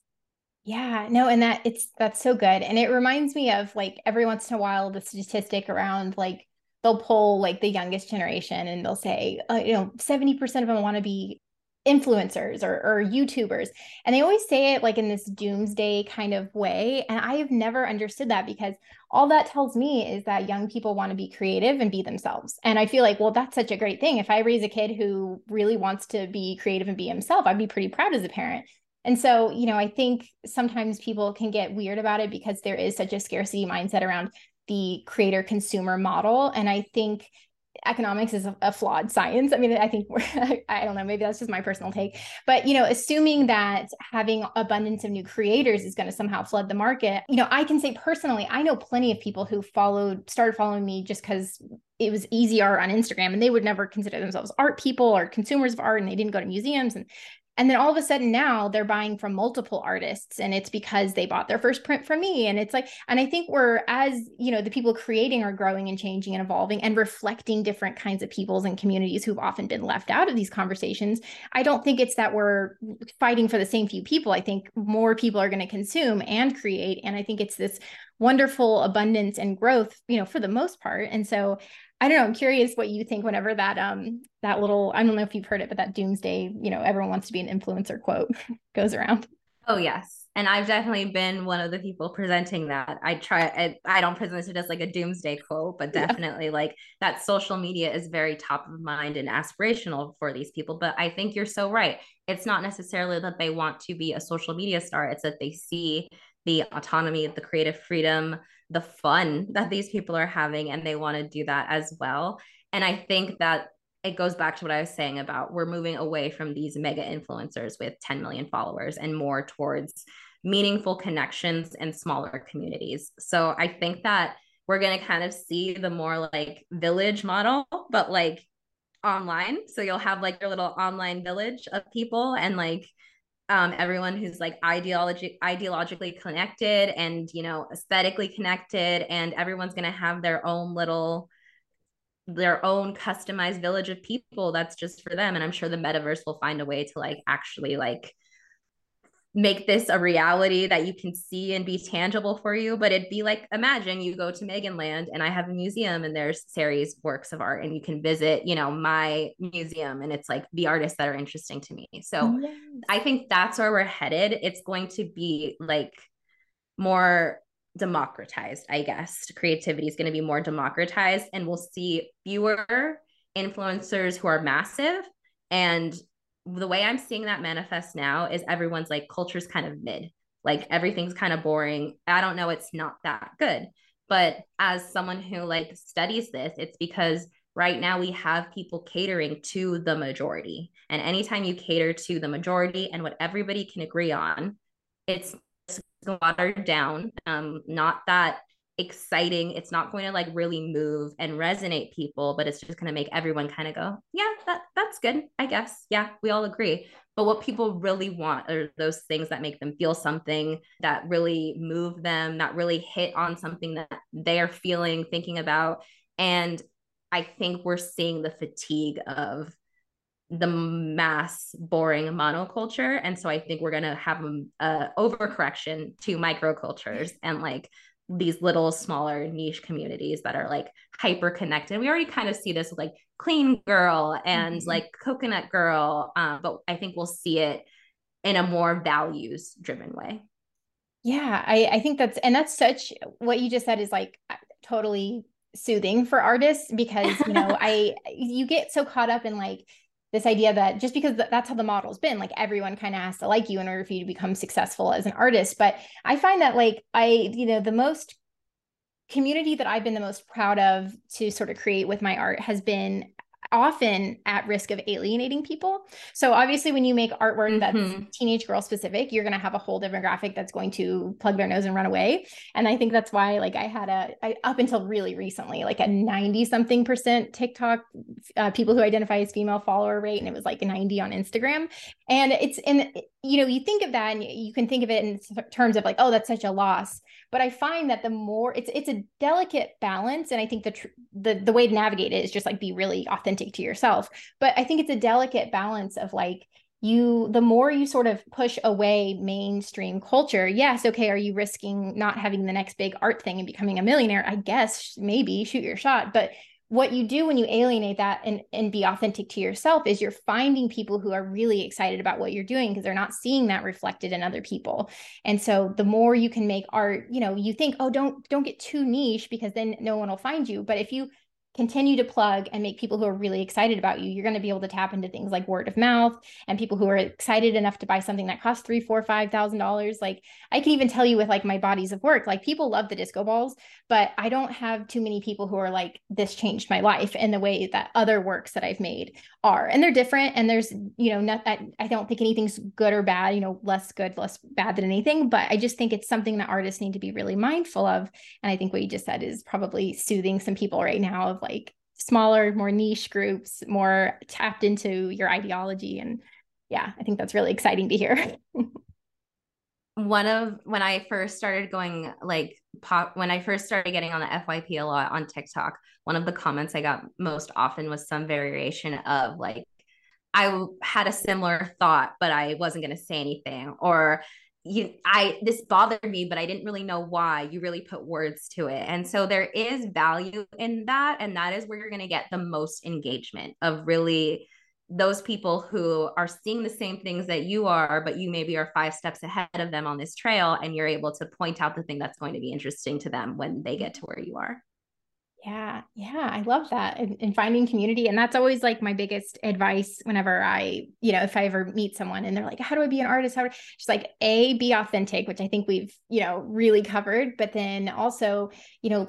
Yeah, no. And that's so good. And it reminds me of like every once in a while, the statistic around like, they'll poll like the youngest generation and they'll say, 70% of them want to be influencers or YouTubers. And they always say it like in this doomsday kind of way. And I have never understood that, because all that tells me is that young people want to be creative and be themselves. And I feel like, well, that's such a great thing. If I raise a kid who really wants to be creative and be himself, I'd be pretty proud as a parent. And so, you know, I think sometimes people can get weird about it because there is such a scarcity mindset around the creator consumer model. And I think economics is a flawed science. I mean, I think I don't know, maybe that's just my personal take, but, you know, assuming that having abundance of new creators is going to somehow flood the market. You know, I can say personally, I know plenty of people who started following me just because it was easier on Instagram, and they would never consider themselves art people or consumers of art, and they didn't go to museums. And then all of a sudden now they're buying from multiple artists, and it's because they bought their first print from me. And it's like, and I think we're, as you know, the people creating are growing and changing and evolving and reflecting different kinds of peoples and communities who've often been left out of these conversations. I don't think it's that we're fighting for the same few people. I think more people are going to consume and create. And I think it's this wonderful abundance and growth, you know, for the most part. And so I don't know, I'm curious what you think whenever that little, I don't know if you've heard it, but that doomsday, you know, everyone wants to be an influencer quote goes around. Oh, yes. And I've definitely been one of the people presenting that. I don't present it as like a doomsday quote, but definitely like that social media is very top of mind and aspirational for these people. But I think you're so right. It's not necessarily that they want to be a social media star. It's that they see the autonomy, the creative freedom, the fun that these people are having, and they want to do that as well. And I think that it goes back to what I was saying about we're moving away from these mega influencers with 10 million followers and more towards meaningful connections and smaller communities. So I think that we're going to kind of see the more like village model, but like online. So you'll have like your little online village of people, and like everyone who's like ideologically connected and, you know, aesthetically connected, and everyone's going to have their own customized village of people that's just for them. And I'm sure the metaverse will find a way to like actually like make this a reality that you can see and be tangible for you. But it'd be like, imagine you go to Meganland and I have a museum and there's Sari's works of art, and you can visit, you know, my museum, and it's like the artists that are interesting to me. So yes. I think that's where we're headed. It's going to be like more democratized, I guess. Creativity is going to be more democratized, and we'll see fewer influencers who are massive. And the way I'm seeing that manifest now is everyone's like, culture's kind of mid, like everything's kind of boring. I don't know. It's not that good. But as someone who like studies this, it's because right now we have people catering to the majority, and anytime you cater to the majority and what everybody can agree on, it's watered down. Not that exciting. It's not going to like really move and resonate people, but it's just going to make everyone kind of go, yeah, that's good, I guess. Yeah, we all agree. But what people really want are those things that make them feel something, that really move them, that really hit on something that they are feeling, thinking about. And I think we're seeing the fatigue of the mass boring monoculture. And so I think we're going to have an overcorrection to microcultures and like these little smaller niche communities that are like hyper connected. We already kind of see this with like Clean Girl and mm-hmm. like Coconut Girl, but I think we'll see it in a more values driven way. Yeah, I think that's, and that's such, what you just said is like totally soothing for artists, because, you know, you get so caught up in like this idea that just because that's how the model's been, like everyone kind of has to like you in order for you to become successful as an artist. But I find that like the most community that I've been the most proud of to sort of create with my art has been often at risk of alienating people. So obviously when you make artwork that's mm-hmm. teenage girl specific, you're going to have a whole demographic that's going to plug their nose and run away. And I think that's why like I had up until really recently, like a 90-something% TikTok people who identify as female follower rate. And it was like 90 on Instagram. And it's in, you know, you think of that and you can think of it in terms of like, oh, that's such a loss. But I find that the more it's a delicate balance. And I think the way to navigate it is just like be really authentic to yourself. But I think it's a delicate balance of like the more you sort of push away mainstream culture, yes, okay, are you risking not having the next big art thing and becoming a millionaire? I guess maybe shoot your shot. But what you do when you alienate that and be authentic to yourself is you're finding people who are really excited about what you're doing because they're not seeing that reflected in other people. And so the more you can make art, you know, you think, oh, don't get too niche because then no one will find you. But if you continue to plug and make people who are really excited about you, you're going to be able to tap into things like word of mouth and people who are excited enough to buy something that costs $3,000, $4,000, $5,000. Like I can even tell you with like my bodies of work, like people love the disco balls, but I don't have too many people who are like, this changed my life in the way that other works that I've made are, and they're different. And there's, you know, not that I don't think anything's good or bad, you know, less good, less bad than anything, but I just think it's something that artists need to be really mindful of. And I think what you just said is probably soothing some people right now of like smaller, more niche groups, more tapped into your ideology. And yeah, I think that's really exciting to hear. When I first started going like pop, when I first started getting on the FYP a lot on TikTok, one of the comments I got most often was some variation of like, I had a similar thought, but I wasn't going to say anything, or this bothered me, but I didn't really know why. You really put words to it. And so there is value in that. And that is where you're going to get the most engagement of really those people who are seeing the same things that you are, but you maybe are 5 steps ahead of them on this trail. And you're able to point out the thing that's going to be interesting to them when they get to where you are. Yeah. I love that. And finding community. And that's always like my biggest advice whenever I, you know, if I ever meet someone and they're like, how do I be an artist? She's like, be authentic, which I think we've, you know, really covered, but then also, you know,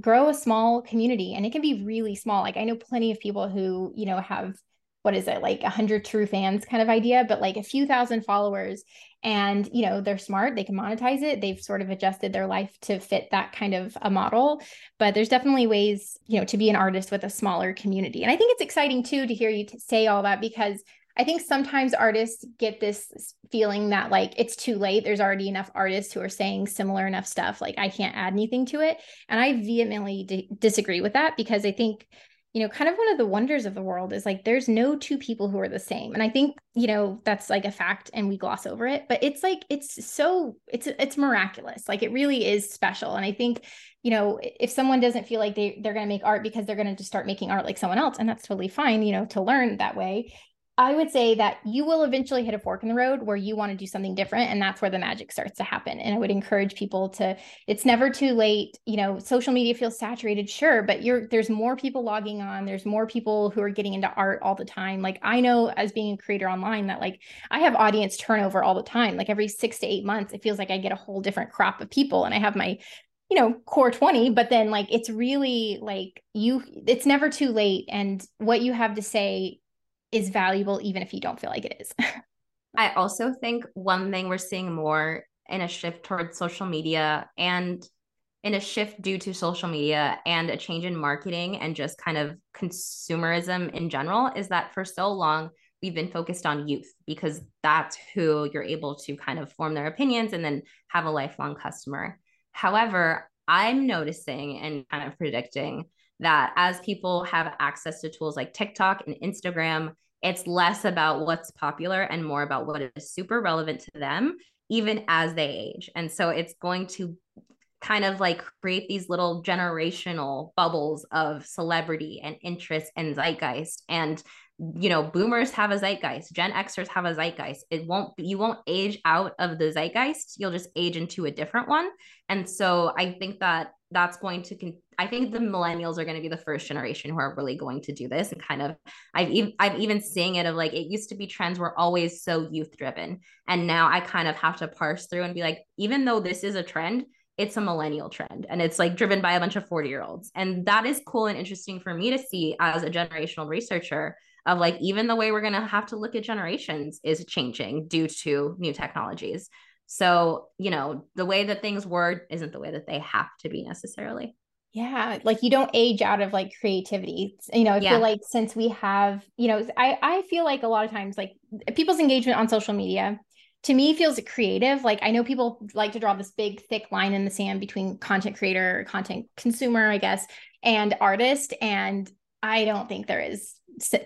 grow a small community, and it can be really small. Like I know plenty of people who, you know, have, what is it, like 100 true fans kind of idea, but like a few thousand followers, and, you know, they're smart, they can monetize it. They've sort of adjusted their life to fit that kind of a model, but there's definitely ways, you know, to be an artist with a smaller community. And I think it's exciting too, to hear you say all that, because I think sometimes artists get this feeling that like, it's too late. There's already enough artists who are saying similar enough stuff. Like I can't add anything to it. And I vehemently disagree with that, because I think, you know, kind of one of the wonders of the world is like, there's no two people who are the same. And I think, you know, that's like a fact and we gloss over it, but it's like, it's miraculous. Like it really is special. And I think, you know, if someone doesn't feel like they're going to make art because they're going to just start making art like someone else, and that's totally fine, you know, to learn that way, I would say that you will eventually hit a fork in the road where you want to do something different. And that's where the magic starts to happen. And I would encourage people to, it's never too late. You know, social media feels saturated, sure, but there's more people logging on. There's more people who are getting into art all the time. Like I know as being a creator online that like I have audience turnover all the time. Like every 6 to 8 months, it feels like I get a whole different crop of people, and I have my, you know, core 20, but then like, it's really like it's never too late. And what you have to say is valuable, even if you don't feel like it is. I also think one thing we're seeing more in a shift towards social media, and in a shift due to social media and a change in marketing and just kind of consumerism in general, is that for so long, we've been focused on youth because that's who you're able to kind of form their opinions and then have a lifelong customer. However, I'm noticing and kind of predicting that as people have access to tools like TikTok and Instagram, it's less about what's popular and more about what is super relevant to them, even as they age. And so it's going to kind of like create these little generational bubbles of celebrity and interest and zeitgeist. And, you know, boomers have a zeitgeist, Gen Xers have a zeitgeist. You won't age out of the zeitgeist. You'll just age into a different one. And so I think that that's going to, I think the millennials are going to be the first generation who are really going to do this. And kind of, I've even seeing it of like, it used to be trends were always so youth driven. And now I kind of have to parse through and be like, even though this is a trend, it's a millennial trend and it's like driven by a bunch of 40-year-olds. And that is cool and interesting for me to see as a generational researcher of like, even the way we're going to have to look at generations is changing due to new technologies. So, you know, the way that things were isn't the way that they have to be necessarily. Yeah. Like you don't age out of like creativity. You know, I feel like since we have, you know, I feel like a lot of times like people's engagement on social media to me feels creative. Like I know people like to draw this big thick line in the sand between content creator, content consumer, I guess, and artist. And I don't think there is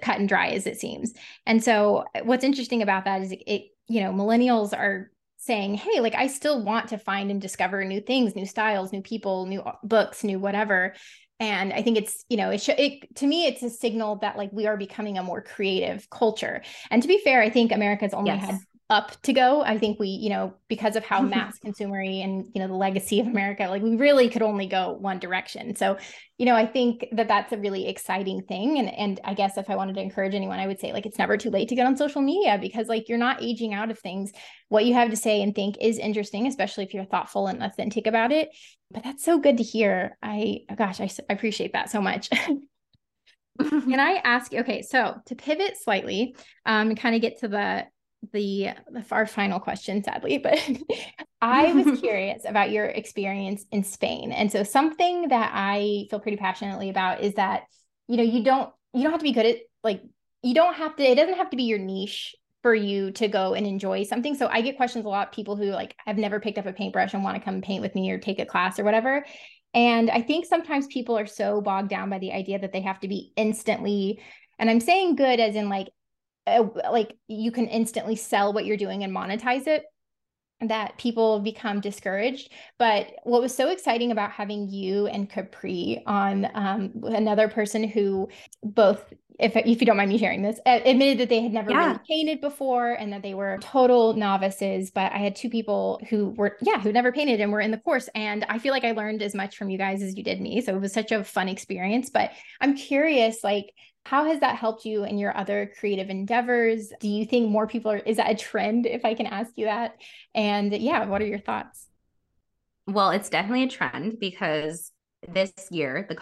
cut and dry as it seems. And so what's interesting about that is it, you know, millennials are saying, hey, like I still want to find and discover new things, new styles, new people, new books, new whatever. And I think it's, you know, it to me, it's a signal that like we are becoming a more creative culture. And to be fair, I think America's only had up to go. I think we, you know, because of how mass consumery and, you know, the legacy of America, like we really could only go one direction. So, you know, I think that that's a really exciting thing. And I guess if I wanted to encourage anyone, I would say like, it's never too late to get on social media because like, you're not aging out of things. What you have to say and think is interesting, especially if you're thoughtful and authentic about it, but that's so good to hear. I appreciate that so much. Can I ask, okay, so to pivot slightly, and kind of get to our final question, sadly, but I was curious about your experience in Spain. And so something that I feel pretty passionately about is that, you know, you don't have to be good at like, it doesn't have to be your niche for you to go and enjoy something. So I get questions a lot, people who like, I've never picked up a paintbrush and want to come paint with me or take a class or whatever. And I think sometimes people are so bogged down by the idea that they have to be instantly, and I'm saying good as in like you can instantly sell what you're doing and monetize it, that people become discouraged. But what was so exciting about having you and Capri on, another person who both, if you don't mind me sharing this, admitted that they had never really painted before and that they were total novices, but I had two people who were, who never painted and were in the course. And I feel like I learned as much from you guys as you did me. So it was such a fun experience, but I'm curious, like, how has that helped you in your other creative endeavors? Do you think more people is that a trend, if I can ask you that? And what are your thoughts? Well, it's definitely a trend because this year, the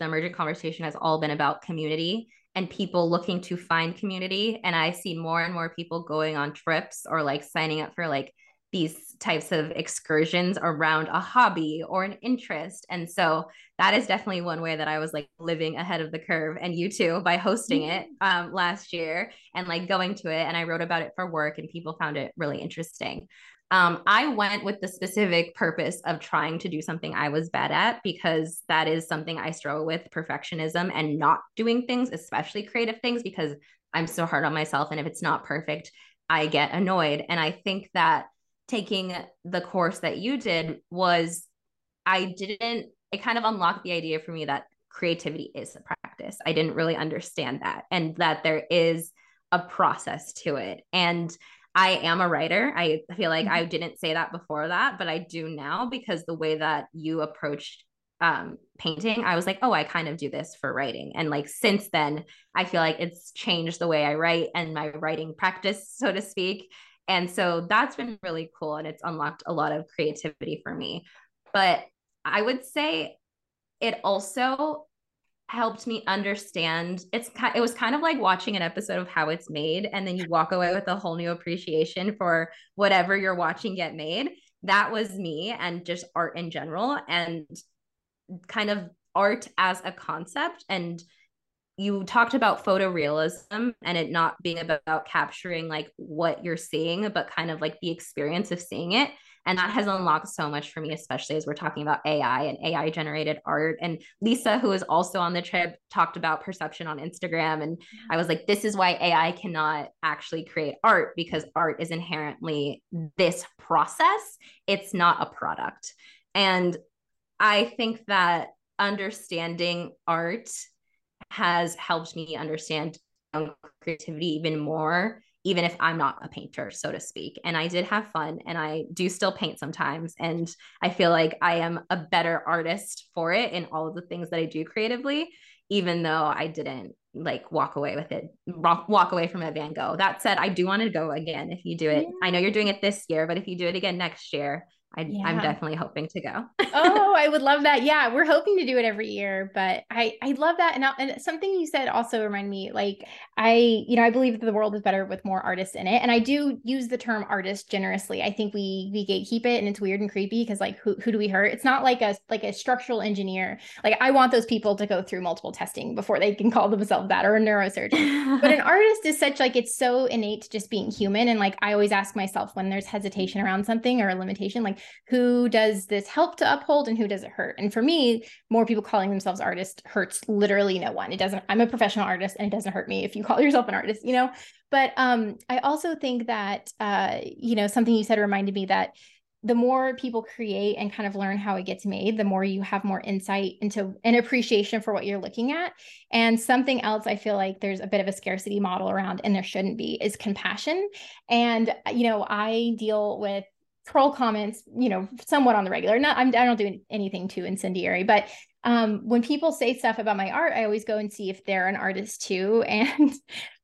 emergent conversation has all been about community and people looking to find community. And I see more and more people going on trips or like signing up for like these types of excursions around a hobby or an interest. And so that is definitely one way that I was like living ahead of the curve, and you too, by hosting it last year and like going to it. And I wrote about it for work and people found it really interesting. I went with the specific purpose of trying to do something I was bad at, because that is something I struggle with, perfectionism and not doing things, especially creative things, because I'm so hard on myself. And if it's not perfect, I get annoyed. And I think that taking the course that you did it kind of unlocked the idea for me that creativity is a practice. I didn't really understand that, and that there is a process to it. And I am a writer. I feel like I didn't say that before that, but I do now, because the way that you approached painting, I was like, oh, I kind of do this for writing. And like, since then, I feel like it's changed the way I write and my writing practice, so to speak. And so that's been really cool. And it's unlocked a lot of creativity for me. But I would say it also helped me understand it was kind of like watching an episode of How It's Made, and then you walk away with a whole new appreciation for whatever you're watching get made. That was me, and just art in general, and kind of art as a concept. And you talked about photorealism and it not being about capturing like what you're seeing, but kind of like the experience of seeing it. And that has unlocked so much for me, especially as we're talking about AI and AI generated art. And Lisa, who is also on the trip, talked about perception on Instagram. And I was like, this is why AI cannot actually create art, because art is inherently this process. It's not a product. And I think that understanding art has helped me understand creativity even more, even if I'm not a painter, so to speak. And I did have fun, and I do still paint sometimes. And I feel like I am a better artist for it in all of the things that I do creatively, even though I didn't like walk away from a Van Gogh. That said, I do want to go again if you do it. Yeah. I know you're doing it this year, but if you do it again next year, I'm definitely hoping to go. Oh, I would love that. Yeah. We're hoping to do it every year, but I love that. And something you said also reminded me, like I believe that the world is better with more artists in it. And I do use the term artist generously. I think we gatekeep it, and it's weird and creepy because like, who do we hurt? It's not like a structural engineer. Like I want those people to go through multiple testing before they can call themselves that, or a neurosurgeon. But an artist is such like, it's so innate to just being human. And like, I always ask myself when there's hesitation around something or a limitation, like, who does this help to uphold and who does it hurt? And for me, more people calling themselves artists hurts literally no one. It doesn't, I'm a professional artist and it doesn't hurt me if you call yourself an artist, you know? But I also think that, something you said reminded me that the more people create and kind of learn how it gets made, the more you have more insight into an appreciation for what you're looking at. And something else I feel like there's a bit of a scarcity model around, and there shouldn't be, is compassion. And, I deal with troll comments, somewhat on the regular. I don't do anything too incendiary, but when people say stuff about my art, I always go and see if they're an artist too. And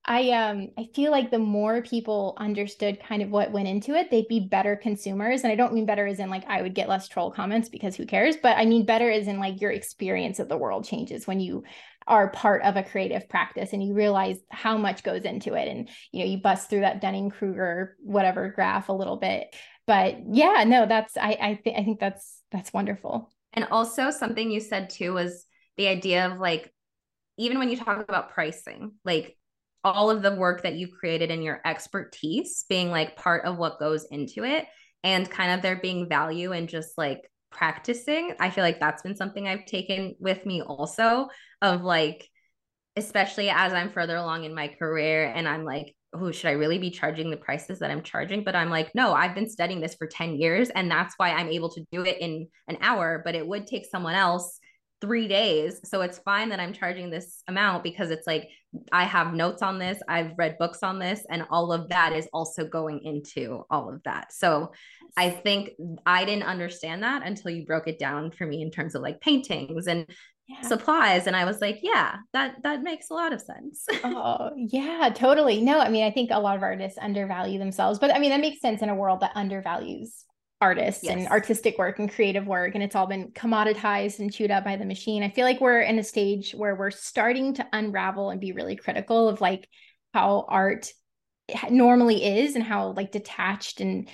I feel like the more people understood kind of what went into it, they'd be better consumers. And I don't mean better as in like, I would get less troll comments because who cares, but I mean better as in like your experience of the world changes when you are part of a creative practice and you realize how much goes into it. And, you bust through that Dunning-Kruger, whatever graph a little bit. But yeah, no, that's, I think that's wonderful. And also something you said too, was the idea of like, even when you talk about pricing, like all of the work that you've created and your expertise being like part of what goes into it, and kind of there being value and just like practicing. I feel like that's been something I've taken with me also, of like, especially as I'm further along in my career and I'm like, oh, should I really be charging the prices that I'm charging? But I'm like, no, I've been studying this for 10 years and that's why I'm able to do it in an hour, but it would take someone else 3 days. So it's fine that I'm charging this amount because it's like, I have notes on this, I've read books on this, and all of that is also going into all of that. So I think I didn't understand that until you broke it down for me in terms of like paintings and supplies. And I was like, yeah, that makes a lot of sense. Oh yeah, totally. No, I mean, I think a lot of artists undervalue themselves, but I mean, that makes sense in a world that undervalues artists and artistic work and creative work. And it's all been commoditized and chewed up by the machine. I feel like we're in a stage where we're starting to unravel and be really critical of like how art normally is and how like detached and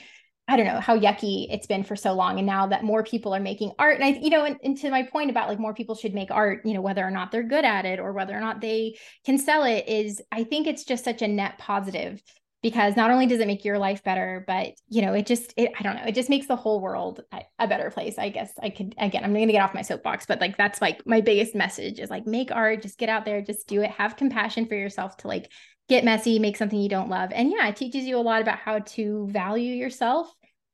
I don't know how yucky it's been for so long. And now that more people are making art, and and to my point about like more people should make art, whether or not they're good at it or whether or not they can sell it, is I think it's just such a net positive, because not only does it make your life better, but it just makes the whole world a better place. I guess I'm going to get off my soapbox, but like, that's like my biggest message is like, make art, just get out there, just do it, have compassion for yourself to like get messy, make something you don't love. And yeah, it teaches you a lot about how to value yourself,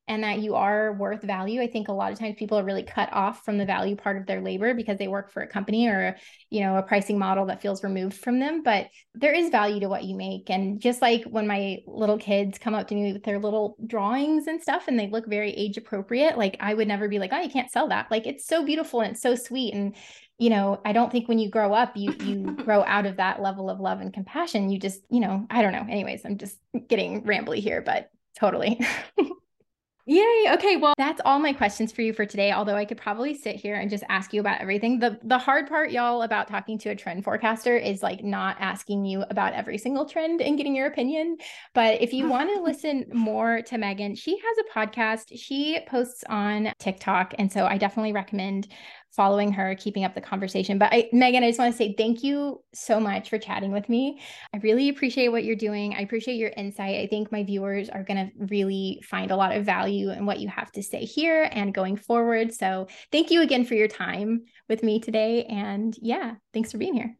and that you are worth value. I think a lot of times people are really cut off from the value part of their labor because they work for a company or, a pricing model that feels removed from them, but there is value to what you make. And just like when my little kids come up to me with their little drawings and stuff, and they look very age appropriate, like I would never be like, oh, you can't sell that. Like, it's so beautiful and it's so sweet. And, I don't think when you grow up, you grow out of that level of love and compassion. You just, I don't know. Anyways, I'm just getting rambly here, but totally. Yay. Okay. Well, that's all my questions for you for today. Although I could probably sit here and just ask you about everything. The hard part, y'all, about talking to a trend forecaster is like not asking you about every single trend and getting your opinion. But if you want to listen more to Megan, she has a podcast. She posts on TikTok. And so I definitely recommend following her, keeping up the conversation. But Megan, I just want to say thank you so much for chatting with me. I really appreciate what you're doing. I appreciate your insight. I think my viewers are going to really find a lot of value in what you have to say here and going forward. So thank you again for your time with me today. And yeah, thanks for being here.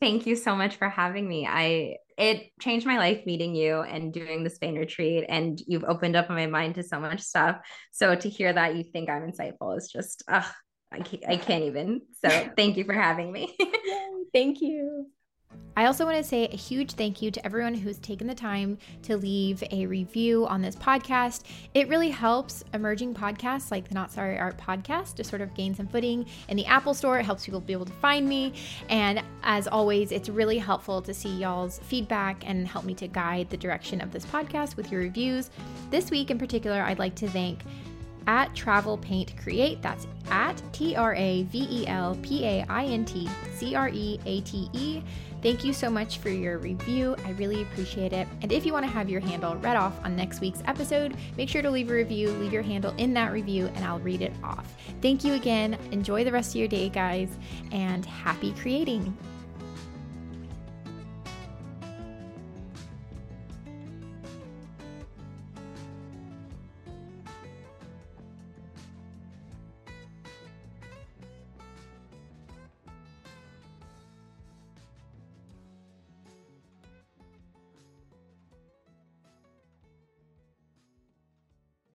Thank you so much for having me. It changed my life meeting you and doing the Spain retreat, and you've opened up my mind to so much stuff. So to hear that you think I'm insightful is just, I can't even. So thank you for having me. Yay, thank you. I also want to say a huge thank you to everyone who's taken the time to leave a review on this podcast. It really helps emerging podcasts like the Not Sorry Art podcast to sort of gain some footing in the Apple Store. It helps people be able to find me. And as always, it's really helpful to see y'all's feedback and help me to guide the direction of this podcast with your reviews. This week in particular, I'd like to thank @TravelPaintCreate, that's @TravelPaintCreate. Thank you so much for your review. I really appreciate it. And if you want to have your handle read off on next week's episode, make sure to leave a review, leave your handle in that review, and I'll read it off. Thank you again. Enjoy the rest of your day, guys, and happy creating.